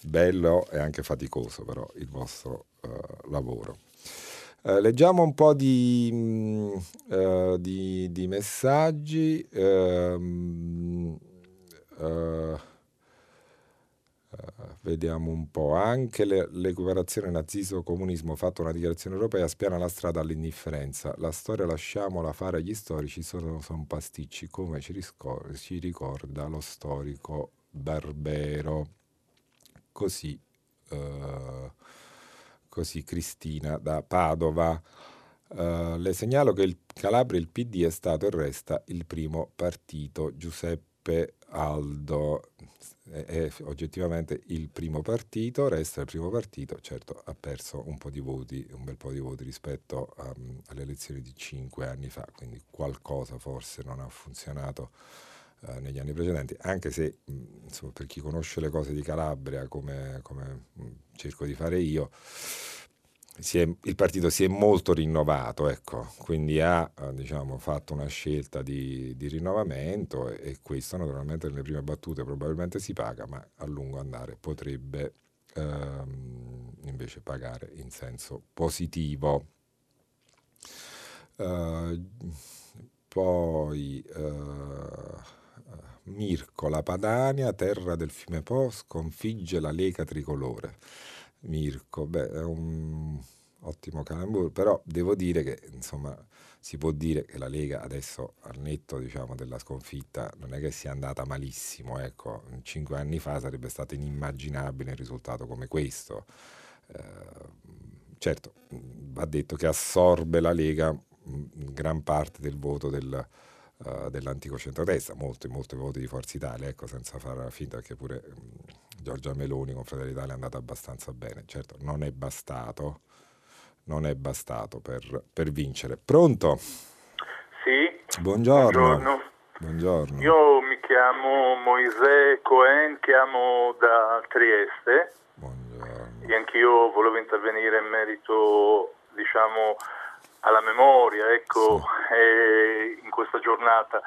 bello e anche faticoso però il vostro lavoro. Leggiamo un po' di messaggi. Vediamo un po'. Anche l'equiparazione nazismo-comunismo, fatto una dichiarazione europea, spiana la strada all'indifferenza. La storia lasciamola fare agli storici, sono pasticci, come ci ricorda lo storico Barbero. Così Cristina da Padova. Le segnalo che il Calabria, il PD, è stato e resta il primo partito. Giuseppe Aldo è oggettivamente il primo partito, resta il primo partito, certo ha perso un po' di voti, un bel po' di voti rispetto alle elezioni di 5 anni fa, quindi qualcosa forse non ha funzionato negli anni precedenti, anche se insomma, per chi conosce le cose di Calabria come cerco di fare io, il partito si è molto rinnovato, ecco, quindi ha diciamo, fatto una scelta di rinnovamento e questo naturalmente nelle prime battute probabilmente si paga, ma a lungo andare potrebbe invece pagare in senso positivo. Poi Mirko, la Padania, terra del fiume Po, sconfigge la Lega tricolore. Mirko, è un ottimo calembour, però devo dire che insomma si può dire che la Lega adesso, al netto diciamo della sconfitta, non è che sia andata malissimo, ecco, 5 anni fa sarebbe stato inimmaginabile un risultato come questo. Certo, va detto che assorbe la Lega gran parte del voto dell'antico centrodestra, molti voti di Forza Italia, ecco, senza far finta che pure Giorgia Meloni con Fratelli d'Italia è andata abbastanza bene. Certo, non è bastato per vincere. Pronto? Sì. Buongiorno. Io mi chiamo Moisè Cohen, chiamo da Trieste. Buongiorno. E anch'io volevo intervenire in merito, diciamo, alla memoria, ecco, sì. In questa giornata.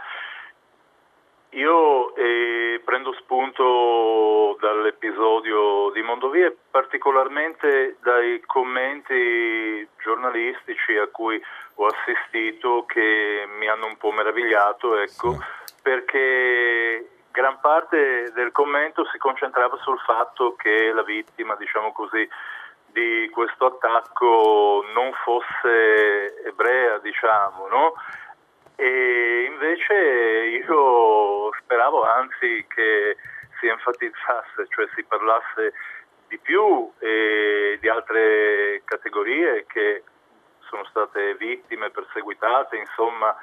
Io prendo spunto dall'episodio di Mondovì e particolarmente dai commenti giornalistici a cui ho assistito, che mi hanno un po' meravigliato, ecco, sì. Perché gran parte del commento si concentrava sul fatto che la vittima, diciamo così, di questo attacco non fosse ebrea, diciamo, no? E invece io speravo anzi che si enfatizzasse, cioè si parlasse di più di altre categorie che sono state vittime, perseguitate, insomma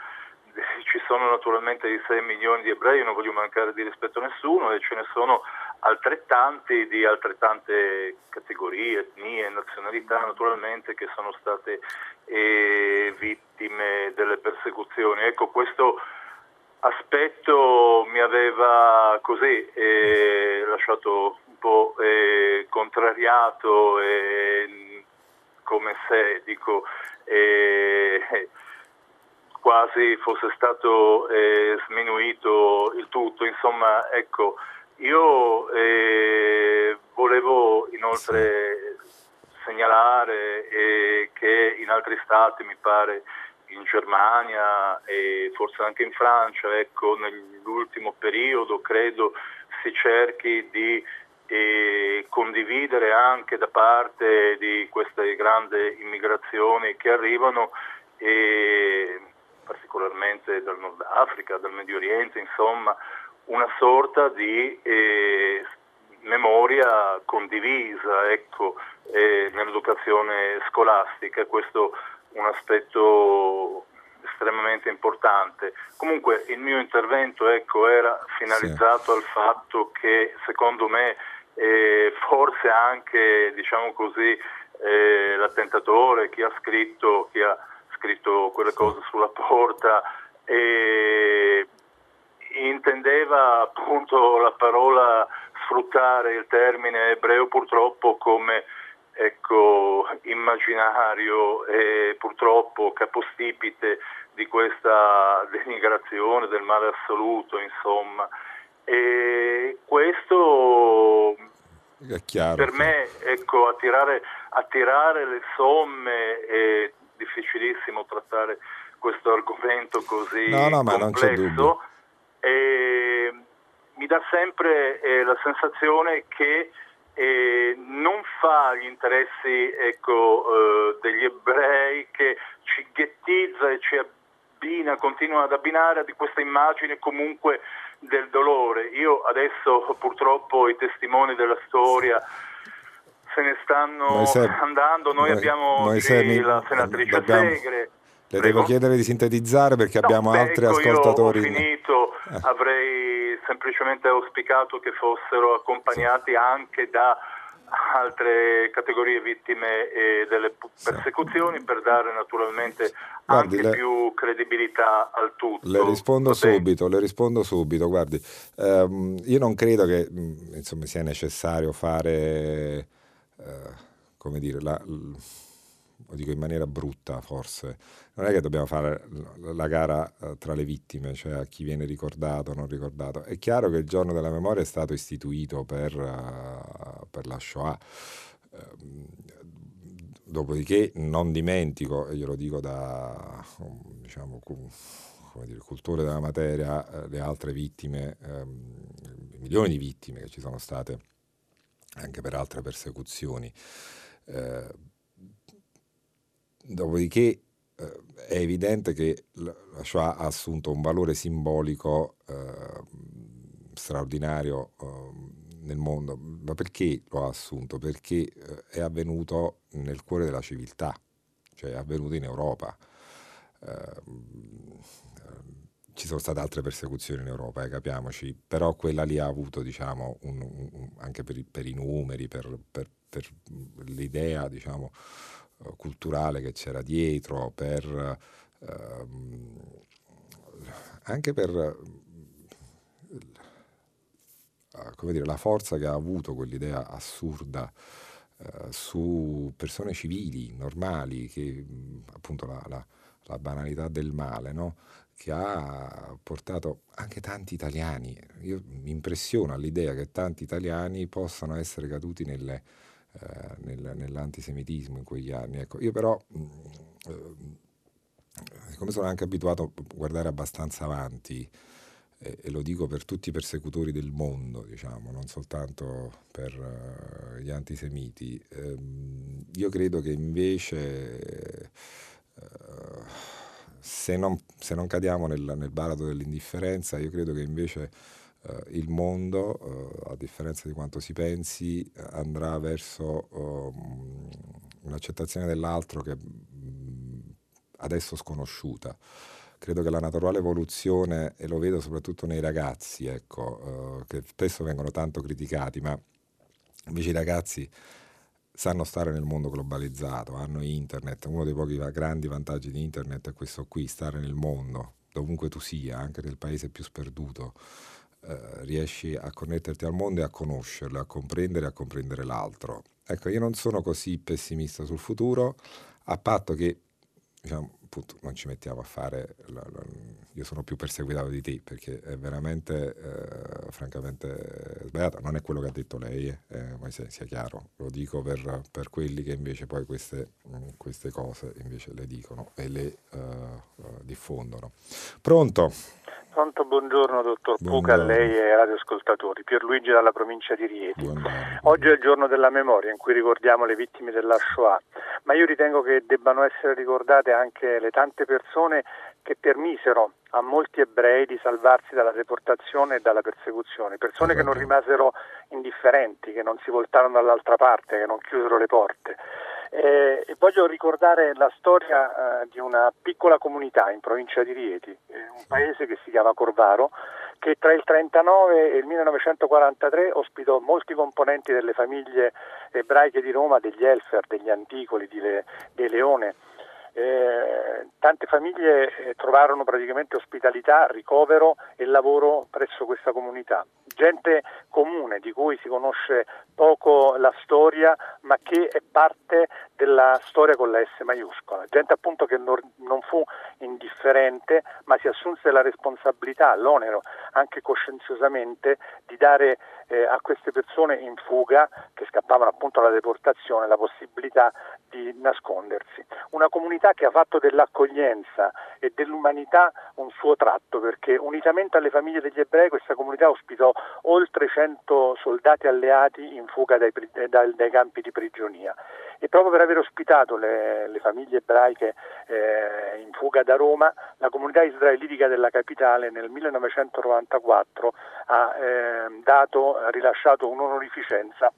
ci sono naturalmente i 6 milioni di ebrei, non voglio mancare di rispetto a nessuno, e ce ne sono altrettanti di altrettante categorie, etnie, nazionalità naturalmente, che sono state vittime delle persecuzioni. Ecco, questo aspetto mi aveva così lasciato un po' contrariato, come se, dico, quasi fosse stato sminuito il tutto, insomma, ecco. Io volevo inoltre segnalare che in altri stati, mi pare in Germania e forse anche in Francia, ecco, nell'ultimo periodo credo si cerchi di condividere anche da parte di queste grandi immigrazioni che arrivano, particolarmente dal Nord Africa, dal Medio Oriente, insomma, una sorta di memoria condivisa, ecco, nell'educazione scolastica. Questo è un aspetto estremamente importante. Comunque il mio intervento, ecco, era finalizzato al fatto che secondo me forse anche, diciamo così, l'attentatore, chi ha scritto quelle cose sulla porta, intendeva appunto la parola, sfruttare il termine ebreo purtroppo come, ecco, immaginario e purtroppo capostipite di questa denigrazione del male assoluto, insomma, e questo è chiaro, per me, ecco, attirare le somme è difficilissimo, trattare questo argomento così complesso, ma non c'è dubbio. E mi dà sempre la sensazione che non fa gli interessi, ecco, degli ebrei, che ci ghettizza e ci abbina, continua ad abbinare di questa immagine comunque del dolore. Io adesso purtroppo i testimoni della storia se ne stanno andando, noi abbiamo la senatrice Segre. Le devo chiedere di sintetizzare perché abbiamo altri ascoltatori. Io ho finito, avrei semplicemente auspicato che fossero accompagnati anche da altre categorie vittime delle persecuzioni, per dare naturalmente anche più credibilità al tutto. Le rispondo subito. Guardi, io non credo che insomma sia necessario fare, come dire, lo dico in maniera brutta forse, non è che dobbiamo fare la gara tra le vittime, cioè a chi viene ricordato o non ricordato. È chiaro che il giorno della memoria è stato istituito per la Shoah, dopodiché non dimentico, e glielo dico da, diciamo, come dire, cultore della materia, le altre vittime, milioni di vittime che ci sono state anche per altre persecuzioni, dopodiché è evidente che la Shoah ha assunto un valore simbolico straordinario nel mondo. Ma perché lo ha assunto? Perché è avvenuto nel cuore della civiltà, cioè è avvenuto in Europa. Ci sono state altre persecuzioni in Europa, capiamoci, però quella lì ha avuto, diciamo, anche per i numeri, per l'idea, diciamo, culturale che c'era dietro, per anche per come dire, la forza che ha avuto quell'idea assurda su persone civili, normali, che appunto la banalità del male, no? Che ha portato anche tanti italiani. Io mi impressiona l'idea che tanti italiani possano essere caduti nell'antisemitismo in quegli anni. Ecco, io però, siccome sono anche abituato a guardare abbastanza avanti, e lo dico per tutti i persecutori del mondo, diciamo, non soltanto per gli antisemiti, io credo che invece se non cadiamo nel baratro dell'indifferenza, io credo che invece il mondo, a differenza di quanto si pensi, andrà verso un'accettazione dell'altro che adesso sconosciuta. Credo che la naturale evoluzione, e lo vedo soprattutto nei ragazzi, ecco, che spesso vengono tanto criticati, ma invece i ragazzi sanno stare nel mondo globalizzato, hanno internet. Uno dei pochi grandi vantaggi di internet è questo qui, stare nel mondo, dovunque tu sia, anche nel paese più sperduto, riesci a connetterti al mondo e a conoscerlo, a comprendere l'altro. Ecco, io non sono così pessimista sul futuro, a patto che, diciamo, appunto, non ci mettiamo a fare io sono più perseguitato di te, perché è veramente francamente sbagliata. Non è quello che ha detto lei, ma sia chiaro, lo dico per quelli che invece poi queste cose invece le dicono e le diffondono. Pronto? Pronto, buongiorno dottor Puca, a lei e ai radioascoltatori. Pierluigi dalla provincia di Rieti. Buongiorno. Oggi è il giorno della memoria in cui ricordiamo le vittime della Shoah, ma io ritengo che debbano essere ricordate anche le tante persone che permisero a molti ebrei di salvarsi dalla deportazione e dalla persecuzione, persone che non rimasero indifferenti, che non si voltarono dall'altra parte, che non chiusero le porte. E voglio ricordare la storia di una piccola comunità in provincia di Rieti, un paese che si chiama Corvaro, che tra il 1939 e il 1943 ospitò molti componenti delle famiglie ebraiche di Roma, degli Elfer, degli Anticoli, dei Leone. Tante famiglie trovarono praticamente ospitalità, ricovero e lavoro presso questa comunità. Gente comune di cui si conosce poco la storia, ma che è parte della storia con la S maiuscola. Gente appunto che non fu indifferente, ma si assunse la responsabilità, l'onere, anche coscienziosamente, di dare a queste persone in fuga, che scappavano appunto alla deportazione, la possibilità di nascondersi. Una comunità che ha fatto dell'accoglienza e dell'umanità un suo tratto, perché unitamente alle famiglie degli ebrei questa comunità ospitò oltre 100 soldati alleati in fuga dai campi di prigionia, e proprio per aver ospitato le famiglie ebraiche in fuga da Roma, la comunità israelitica della capitale nel 1994 ha rilasciato un'onorificenza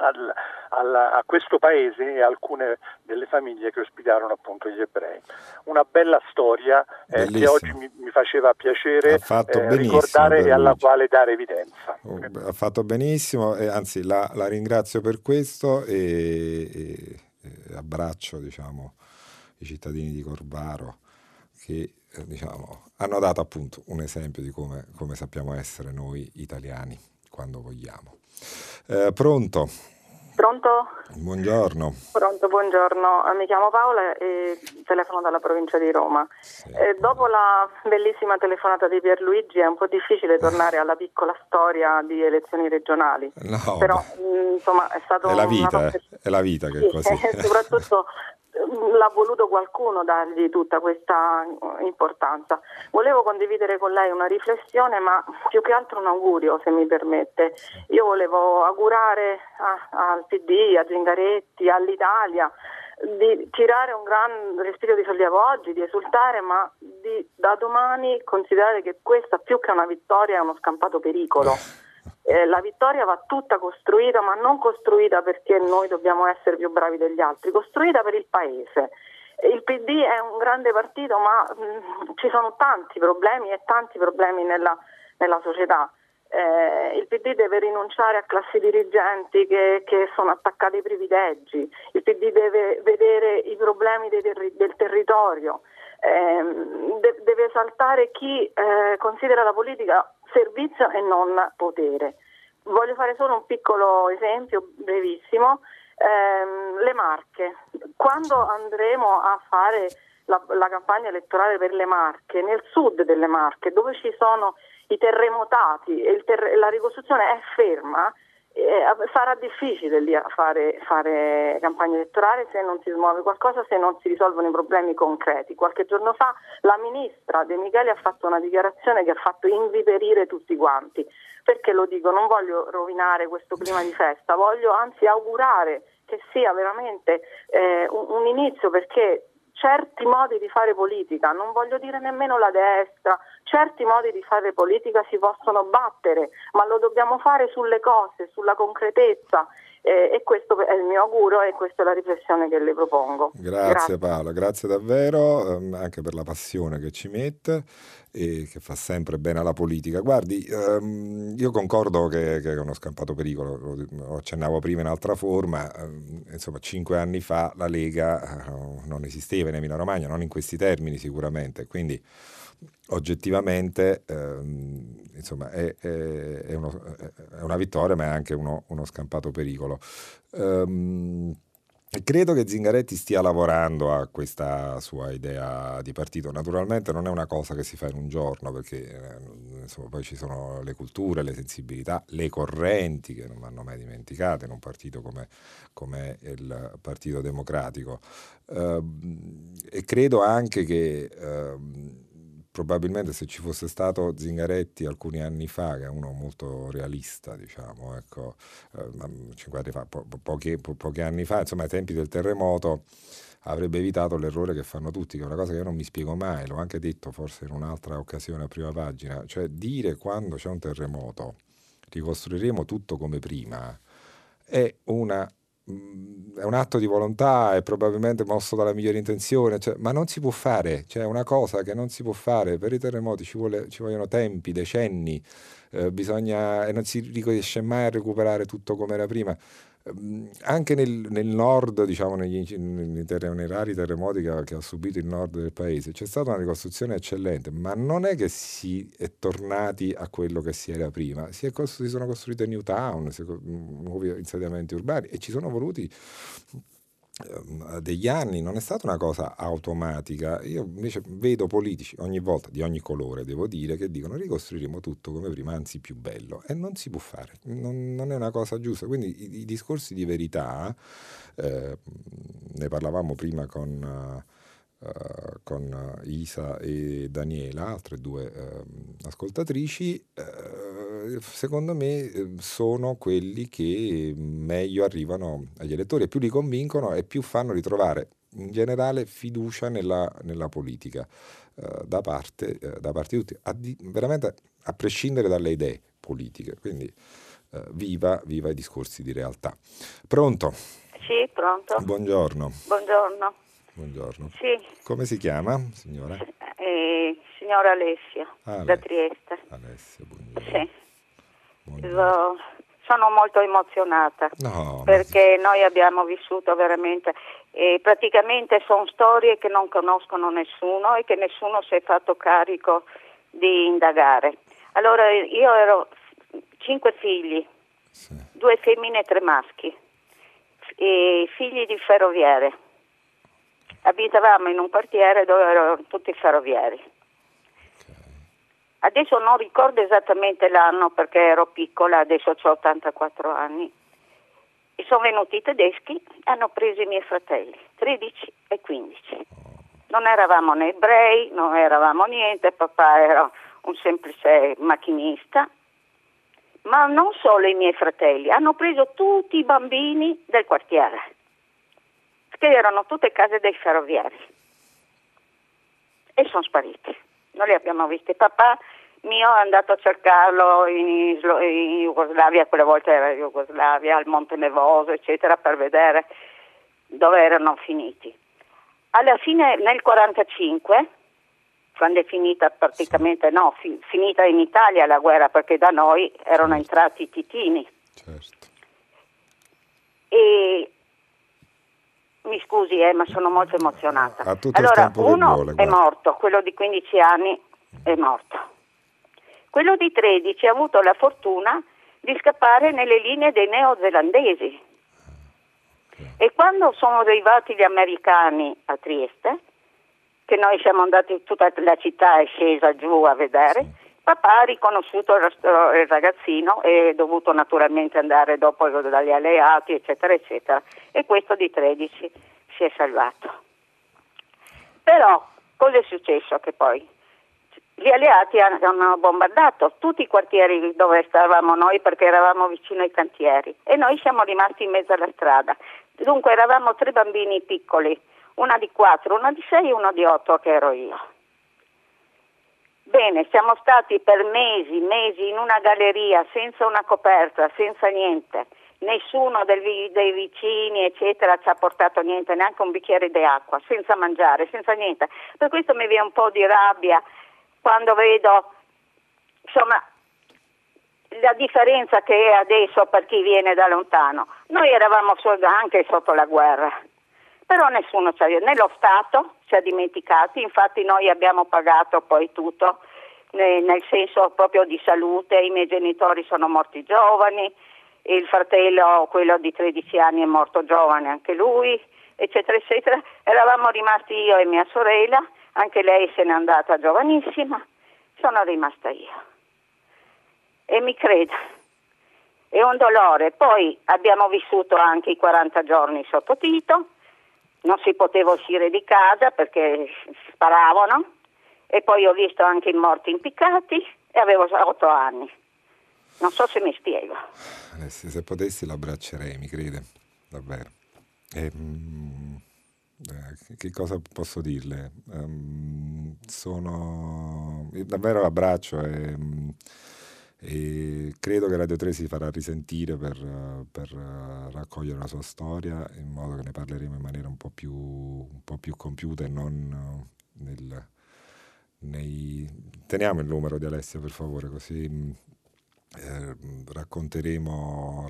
a questo paese e alcune delle famiglie che ospitarono appunto gli ebrei. Una bella storia che oggi mi faceva piacere ricordare e alla quale dare evidenza. Ha fatto benissimo, anzi la ringrazio per questo e abbraccio, diciamo, i cittadini di Corvaro che, diciamo, hanno dato appunto un esempio di come sappiamo essere noi italiani quando vogliamo. Pronto? Pronto? Buongiorno. Pronto, buongiorno. Mi chiamo Paola e telefono dalla provincia di Roma. Sì, dopo la bellissima telefonata di Pierluigi è un po' difficile tornare alla piccola storia di elezioni regionali. No, però insomma è stato è la vita che è così. Soprattutto l'ha voluto qualcuno dargli tutta questa importanza. Volevo condividere con lei una riflessione, ma più che altro un augurio, se mi permette. Io volevo augurare al PD, a Zingaretti, all'Italia di tirare un gran respiro di sollievo oggi, di esultare, ma da domani considerare che questa più che una vittoria è uno scampato pericolo. La vittoria va tutta costruita, ma non costruita perché noi dobbiamo essere più bravi degli altri, costruita per il paese. Il PD è un grande partito, ma ci sono tanti problemi nella società. Il PD deve rinunciare a classi dirigenti che sono attaccate ai privilegi, il PD deve vedere i problemi del territorio, deve esaltare chi considera la politica servizio e non potere. Voglio fare solo un piccolo esempio brevissimo. Le Marche. Quando andremo a fare la campagna elettorale per le Marche, nel sud delle Marche, dove ci sono i terremotati e la ricostruzione è ferma, sarà difficile lì a fare campagna elettorale se non si smuove qualcosa, se non si risolvono i problemi concreti. Qualche giorno fa la ministra De Micheli ha fatto una dichiarazione che ha fatto inviperire tutti quanti. Perché lo dico? Non voglio rovinare questo clima di festa, voglio anzi augurare che sia veramente un inizio, perché certi modi di fare politica, non voglio dire nemmeno la destra, certi modi di fare politica si possono battere, ma lo dobbiamo fare sulle cose, sulla concretezza, e questo è il mio augurio e questa è la riflessione che le propongo. Grazie. Paola, grazie davvero anche per la passione che ci mette e che fa sempre bene alla politica. Guardi, io concordo che è uno scampato pericolo, lo accennavo prima in altra forma, insomma 5 anni fa la Lega non esisteva in Emilia-Romagna, non in questi termini sicuramente, quindi oggettivamente insomma è una vittoria, ma è anche uno scampato pericolo. Credo che Zingaretti stia lavorando a questa sua idea di partito. Naturalmente non è una cosa che si fa in un giorno, perché insomma, poi ci sono le culture, le sensibilità, le correnti che non vanno mai dimenticate in un partito come il Partito Democratico, e credo anche che probabilmente se ci fosse stato Zingaretti alcuni anni fa, che è uno molto realista, diciamo, ecco, 50 anni fa, pochi anni fa, insomma ai tempi del terremoto, avrebbe evitato l'errore che fanno tutti, che è una cosa che io non mi spiego mai, l'ho anche detto forse in un'altra occasione a prima pagina, cioè dire quando c'è un terremoto ricostruiremo tutto come prima è un atto di volontà, è probabilmente mosso dalla migliore intenzione, cioè, ma non si può fare, cioè, è una cosa che non si può fare. Per i terremoti ci vogliono tempi, decenni, bisogna, e non si riesce mai a recuperare tutto come era prima. Anche nel nord, diciamo, nei rari terremoti che ha subito il nord del paese, c'è stata una ricostruzione eccellente, ma non è che si è tornati a quello che si era prima. Si sono costruite new town, nuovi insediamenti urbani, e ci sono voluti degli anni, non è stata una cosa automatica. Io invece vedo politici ogni volta, di ogni colore devo dire, che dicono ricostruiremo tutto come prima, anzi più bello, e non si può fare, non è una cosa giusta. Quindi i discorsi di verità, ne parlavamo prima con Isa e Daniela, altre due ascoltatrici, secondo me sono quelli che meglio arrivano agli elettori, più li convincono e più fanno ritrovare in generale fiducia nella politica da parte di tutti, veramente a prescindere dalle idee politiche. Quindi viva i discorsi di realtà. Pronto? Sì, pronto. Buongiorno. Buongiorno. Sì. Come si chiama, signora? Signora Alessia, da Trieste. Alessia, buongiorno. Sì. Buongiorno. Sono molto emozionata, perché noi abbiamo vissuto veramente, praticamente sono storie che non conoscono nessuno e che nessuno si è fatto carico di indagare. Allora, io ero 5 figli, sì. 2 femmine e 3 maschi, e figli di ferroviere. Abitavamo in un quartiere dove erano tutti ferrovieri. Adesso non ricordo esattamente l'anno perché ero piccola, adesso ho 84 anni. E sono venuti i tedeschi, hanno preso i miei fratelli, 13 e 15. Non eravamo né ebrei, non eravamo niente, papà era un semplice macchinista. Ma non solo i miei fratelli, hanno preso tutti i bambini del quartiere, che erano tutte case dei ferroviari, e sono spariti, non li abbiamo visti. Papà mio è andato a cercarlo in Jugoslavia, quella volta era Jugoslavia, al Monte Nevoso eccetera, per vedere dove erano finiti. Alla fine nel 1945, quando è finita praticamente, finita in Italia la guerra, perché da noi erano entrati i titini, e mi scusi, ma sono molto emozionata. Allora, uno è morto, quello di 15 anni è morto. Quello di 13 ha avuto la fortuna di scappare nelle linee dei neozelandesi. E quando sono arrivati gli americani a Trieste, che noi siamo andati, tutta la città è scesa giù a vedere, papà ha riconosciuto il ragazzino e è dovuto naturalmente andare dopo dagli alleati, eccetera, eccetera. E questo di 13 si è salvato. Però cosa è successo? Che poi gli alleati hanno bombardato tutti i quartieri dove stavamo noi, perché eravamo vicino ai cantieri, e noi siamo rimasti in mezzo alla strada. Dunque eravamo 3 bambini piccoli, una di 4, una di 6 e una di 8 che ero io. Bene, siamo stati per mesi in una galleria senza una coperta, senza niente. Nessuno dei vicini eccetera ci ha portato niente, neanche un bicchiere d'acqua, senza mangiare, senza niente. Per questo mi viene un po' di rabbia quando vedo, insomma, la differenza che è adesso per chi viene da lontano. Noi eravamo anche sotto la guerra, però nessuno ci ha, né lo Stato ci ha dimenticati, infatti noi abbiamo pagato poi tutto, nel senso proprio di salute. I miei genitori sono morti giovani, il fratello, quello di 13 anni, è morto giovane anche lui, eccetera eccetera. Eravamo rimasti io e mia sorella, anche lei se n'è andata giovanissima, sono rimasta io. E mi creda, è un dolore. Poi abbiamo vissuto anche i 40 giorni sotto Tito, non si poteva uscire di casa perché sparavano, e poi ho visto anche i morti impiccati e avevo 8 anni. Non so se mi spiego. Se potessi l'abbraccerei, mi crede, davvero. Che cosa posso dirle? Sono davvero l'abbraccio e credo che Radio 3 si farà risentire per raccogliere la sua storia, in modo che ne parleremo in maniera un po' più compiuta e non teniamo il numero di Alessia, per favore, così racconteremo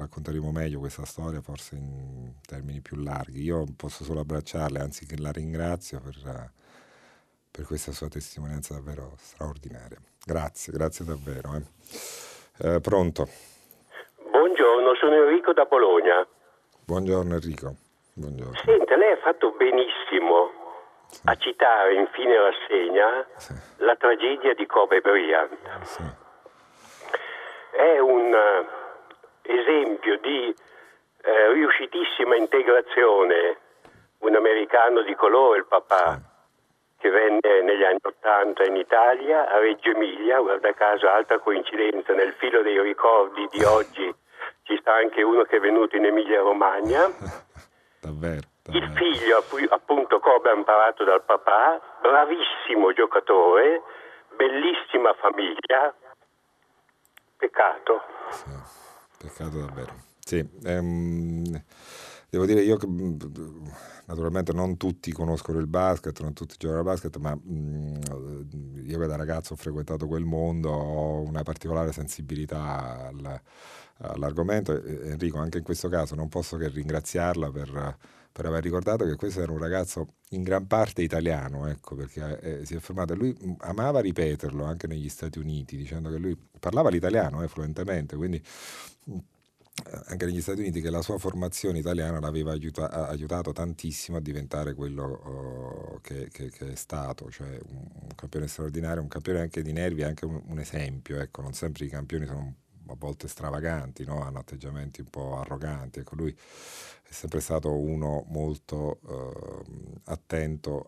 meglio questa storia, forse in termini più larghi. Io posso solo abbracciarla, anzi che la ringrazio per questa sua testimonianza davvero straordinaria. Grazie davvero. Pronto? Buongiorno, sono Enrico da Bologna. Buongiorno Enrico. Buongiorno. Senta, lei ha fatto benissimo a citare in fine rassegna la tragedia di Kobe Bryant. Sì. È un esempio di riuscitissima integrazione, un americano di colore, il papà, che venne negli anni '80 in Italia, a Reggio Emilia, guarda caso, altra coincidenza, nel filo dei ricordi di oggi ci sta anche uno che è venuto in Emilia-Romagna. Davvero. Il figlio, appunto Kobe, ha imparato dal papà, bravissimo giocatore, bellissima famiglia, peccato. Sì, peccato davvero. Sì, devo dire io che naturalmente non tutti conoscono il basket, non tutti giocano al basket, ma io che da ragazzo ho frequentato quel mondo ho una particolare sensibilità all'argomento. Enrico, anche in questo caso non posso che ringraziarla per aver ricordato che questo era un ragazzo in gran parte italiano, ecco, perché si è fermato. Lui amava ripeterlo anche negli Stati Uniti, dicendo che lui parlava l'italiano fluentemente, quindi anche negli Stati Uniti, che la sua formazione italiana l'aveva aiutato tantissimo a diventare quello che è stato, cioè un campione straordinario, un campione anche di nervi, anche un esempio, ecco. Non sempre i campioni sono a volte stravaganti, no? Hanno atteggiamenti un po' arroganti, ecco. Lui è sempre stato uno molto attento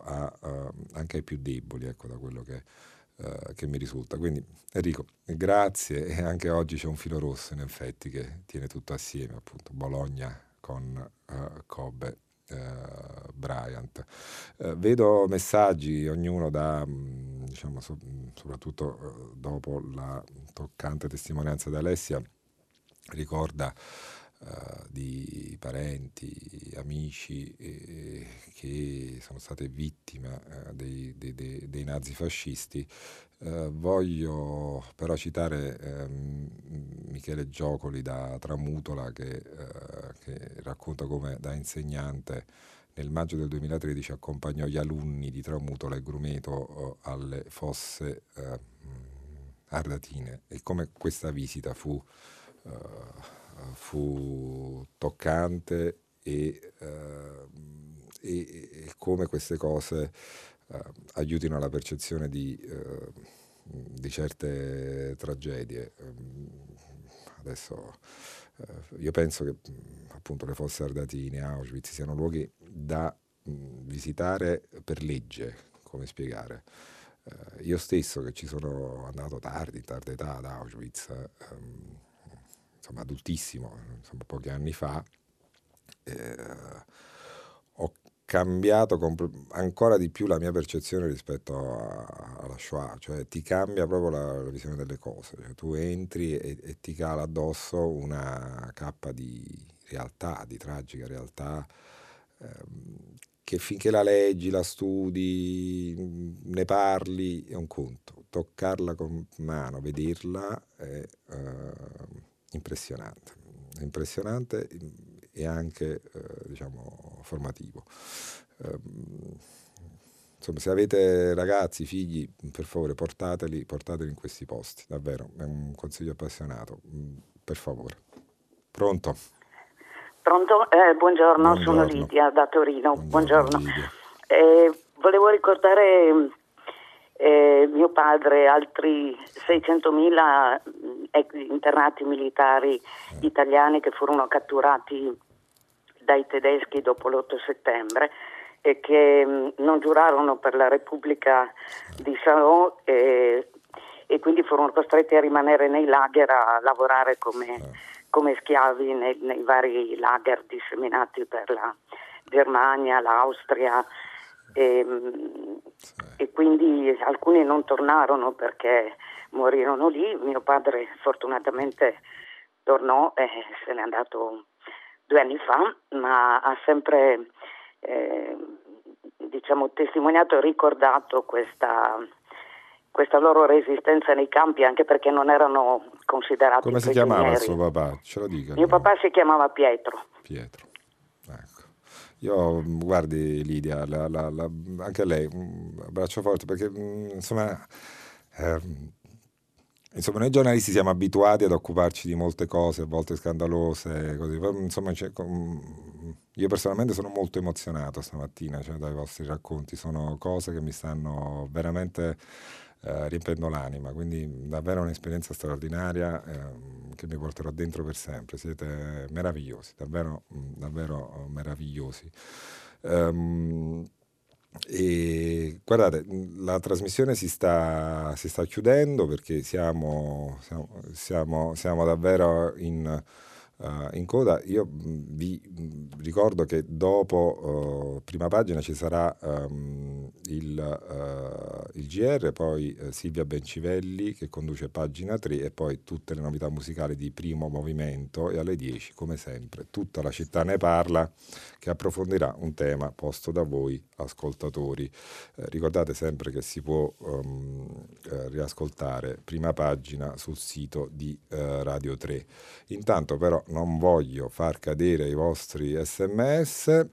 anche ai più deboli, ecco, da quello che mi risulta. Quindi Enrico, grazie, e anche oggi c'è un filo rosso in effetti che tiene tutto assieme, appunto Bologna con Kobe Bryant. Vedo messaggi, ognuno da soprattutto dopo la toccante testimonianza di Alessia, ricorda di parenti, amici che sono state vittime dei nazifascisti. Voglio però citare Michele Giocoli da Tramutola che racconta come da insegnante nel maggio del 2013 accompagnò gli alunni di Tramutola e Grumeto alle fosse ardatine, e come questa visita fu toccante e come queste cose aiutino alla percezione di certe tragedie. Adesso io penso che appunto le fosse ardeatine, Auschwitz siano luoghi da visitare per legge, come spiegare. Io stesso, che ci sono andato tardi, in tarda età, ad Auschwitz, insomma adultissimo, insomma, pochi anni fa, ho cambiato ancora di più la mia percezione rispetto alla Shoah, cioè ti cambia proprio la visione delle cose, cioè, tu entri e ti cala addosso una cappa di realtà, di tragica realtà, che finché la leggi, la studi, ne parli, è un conto, toccarla con mano, vederla è impressionante, impressionante e anche diciamo formativo. Insomma, se avete ragazzi, figli, per favore portateli in questi posti, davvero è un consiglio appassionato, per favore. Pronto? Pronto? Buongiorno, sono Lidia da Torino. Buongiorno. Volevo ricordare mio padre, altri 600.000 internati militari italiani che furono catturati dai tedeschi dopo l'8 settembre e che non giurarono per la Repubblica di Salò e quindi furono costretti a rimanere nei lager a lavorare come schiavi nei vari lager disseminati per la Germania, l'Austria e quindi alcuni non tornarono perché morirono lì. Mio padre fortunatamente tornò e se n'è andato 2 anni fa, ma ha sempre diciamo testimoniato e ricordato questa loro resistenza nei campi, anche perché non erano considerati come prigionieri. Si chiamava suo papà? Ce lo dica. Mio papà si chiamava Pietro, ecco. Io, guardi Lidia, anche lei un abbraccio forte, perché insomma noi giornalisti siamo abituati ad occuparci di molte cose a volte scandalose, così. Insomma io personalmente sono molto emozionato stamattina, cioè, dai vostri racconti, sono cose che mi stanno veramente riempiendo l'anima, quindi davvero un'esperienza straordinaria che mi porterò dentro per sempre. Siete meravigliosi, davvero meravigliosi. E guardate, la trasmissione si sta chiudendo, perché siamo davvero in coda. Io vi ricordo che dopo Prima Pagina ci sarà il GR, poi Silvia Bencivelli che conduce Pagina 3 e poi tutte le novità musicali di Primo Movimento, e alle 10 come sempre Tutta la città ne parla, che approfondirà un tema posto da voi ascoltatori. Ricordate sempre che si può riascoltare Prima Pagina sul sito di Radio 3. Intanto però non voglio far cadere i vostri SMS.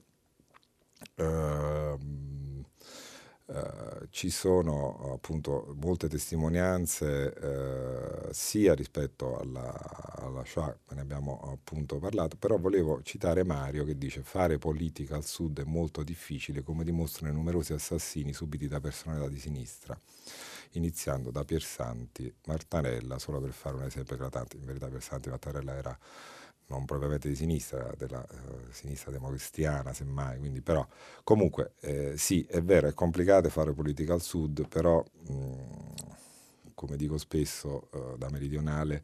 Ci sono appunto molte testimonianze sia rispetto alla Shoah, ne abbiamo appunto parlato, però volevo citare Mario che dice: fare politica al sud è molto difficile, come dimostrano i numerosi assassini subiti da personalità di sinistra, iniziando da Piersanti, Mattarella, solo per fare un esempio eclatante. In verità Piersanti, Mattarella era non propriamente di sinistra, della sinistra democristiana semmai, quindi però comunque sì, è vero, è complicato fare politica al sud, però come dico spesso da meridionale,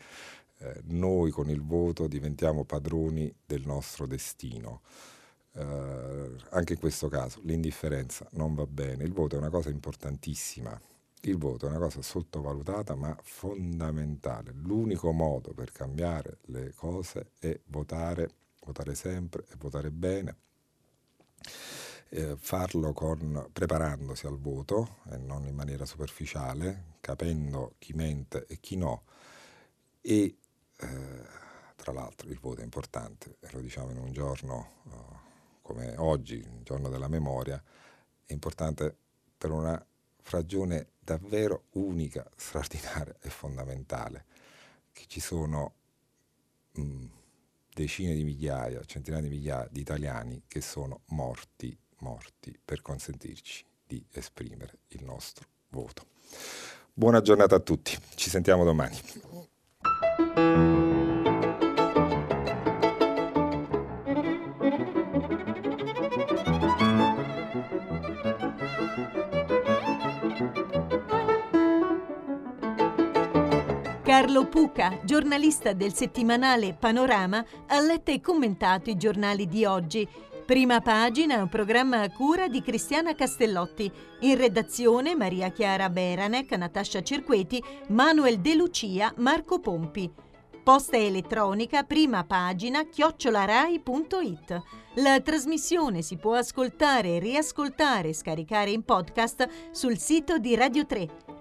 noi con il voto diventiamo padroni del nostro destino. Anche in questo caso l'indifferenza non va bene, il voto è una cosa importantissima. Il voto è una cosa sottovalutata ma fondamentale. L'unico modo per cambiare le cose è votare, votare sempre e votare bene. Farlo preparandosi al voto e non in maniera superficiale, capendo chi mente e chi no. E tra l'altro il voto è importante, lo diciamo in un giorno come oggi, il giorno della memoria, è importante per una ragione davvero unica, straordinaria e fondamentale, che ci sono decine di migliaia, centinaia di migliaia di italiani che sono morti per consentirci di esprimere il nostro voto. Buona giornata a tutti, ci sentiamo domani. Carlo Puca, giornalista del settimanale Panorama, ha letto e commentato i giornali di oggi. Prima pagina, un programma a cura di Cristiana Castellotti. In redazione Maria Chiara Beranec, Natascia Cerqueti, Manuel De Lucia, Marco Pompi. Posta elettronica, prima pagina, @rai.it. La trasmissione si può ascoltare, riascoltare e scaricare in podcast sul sito di Radio 3.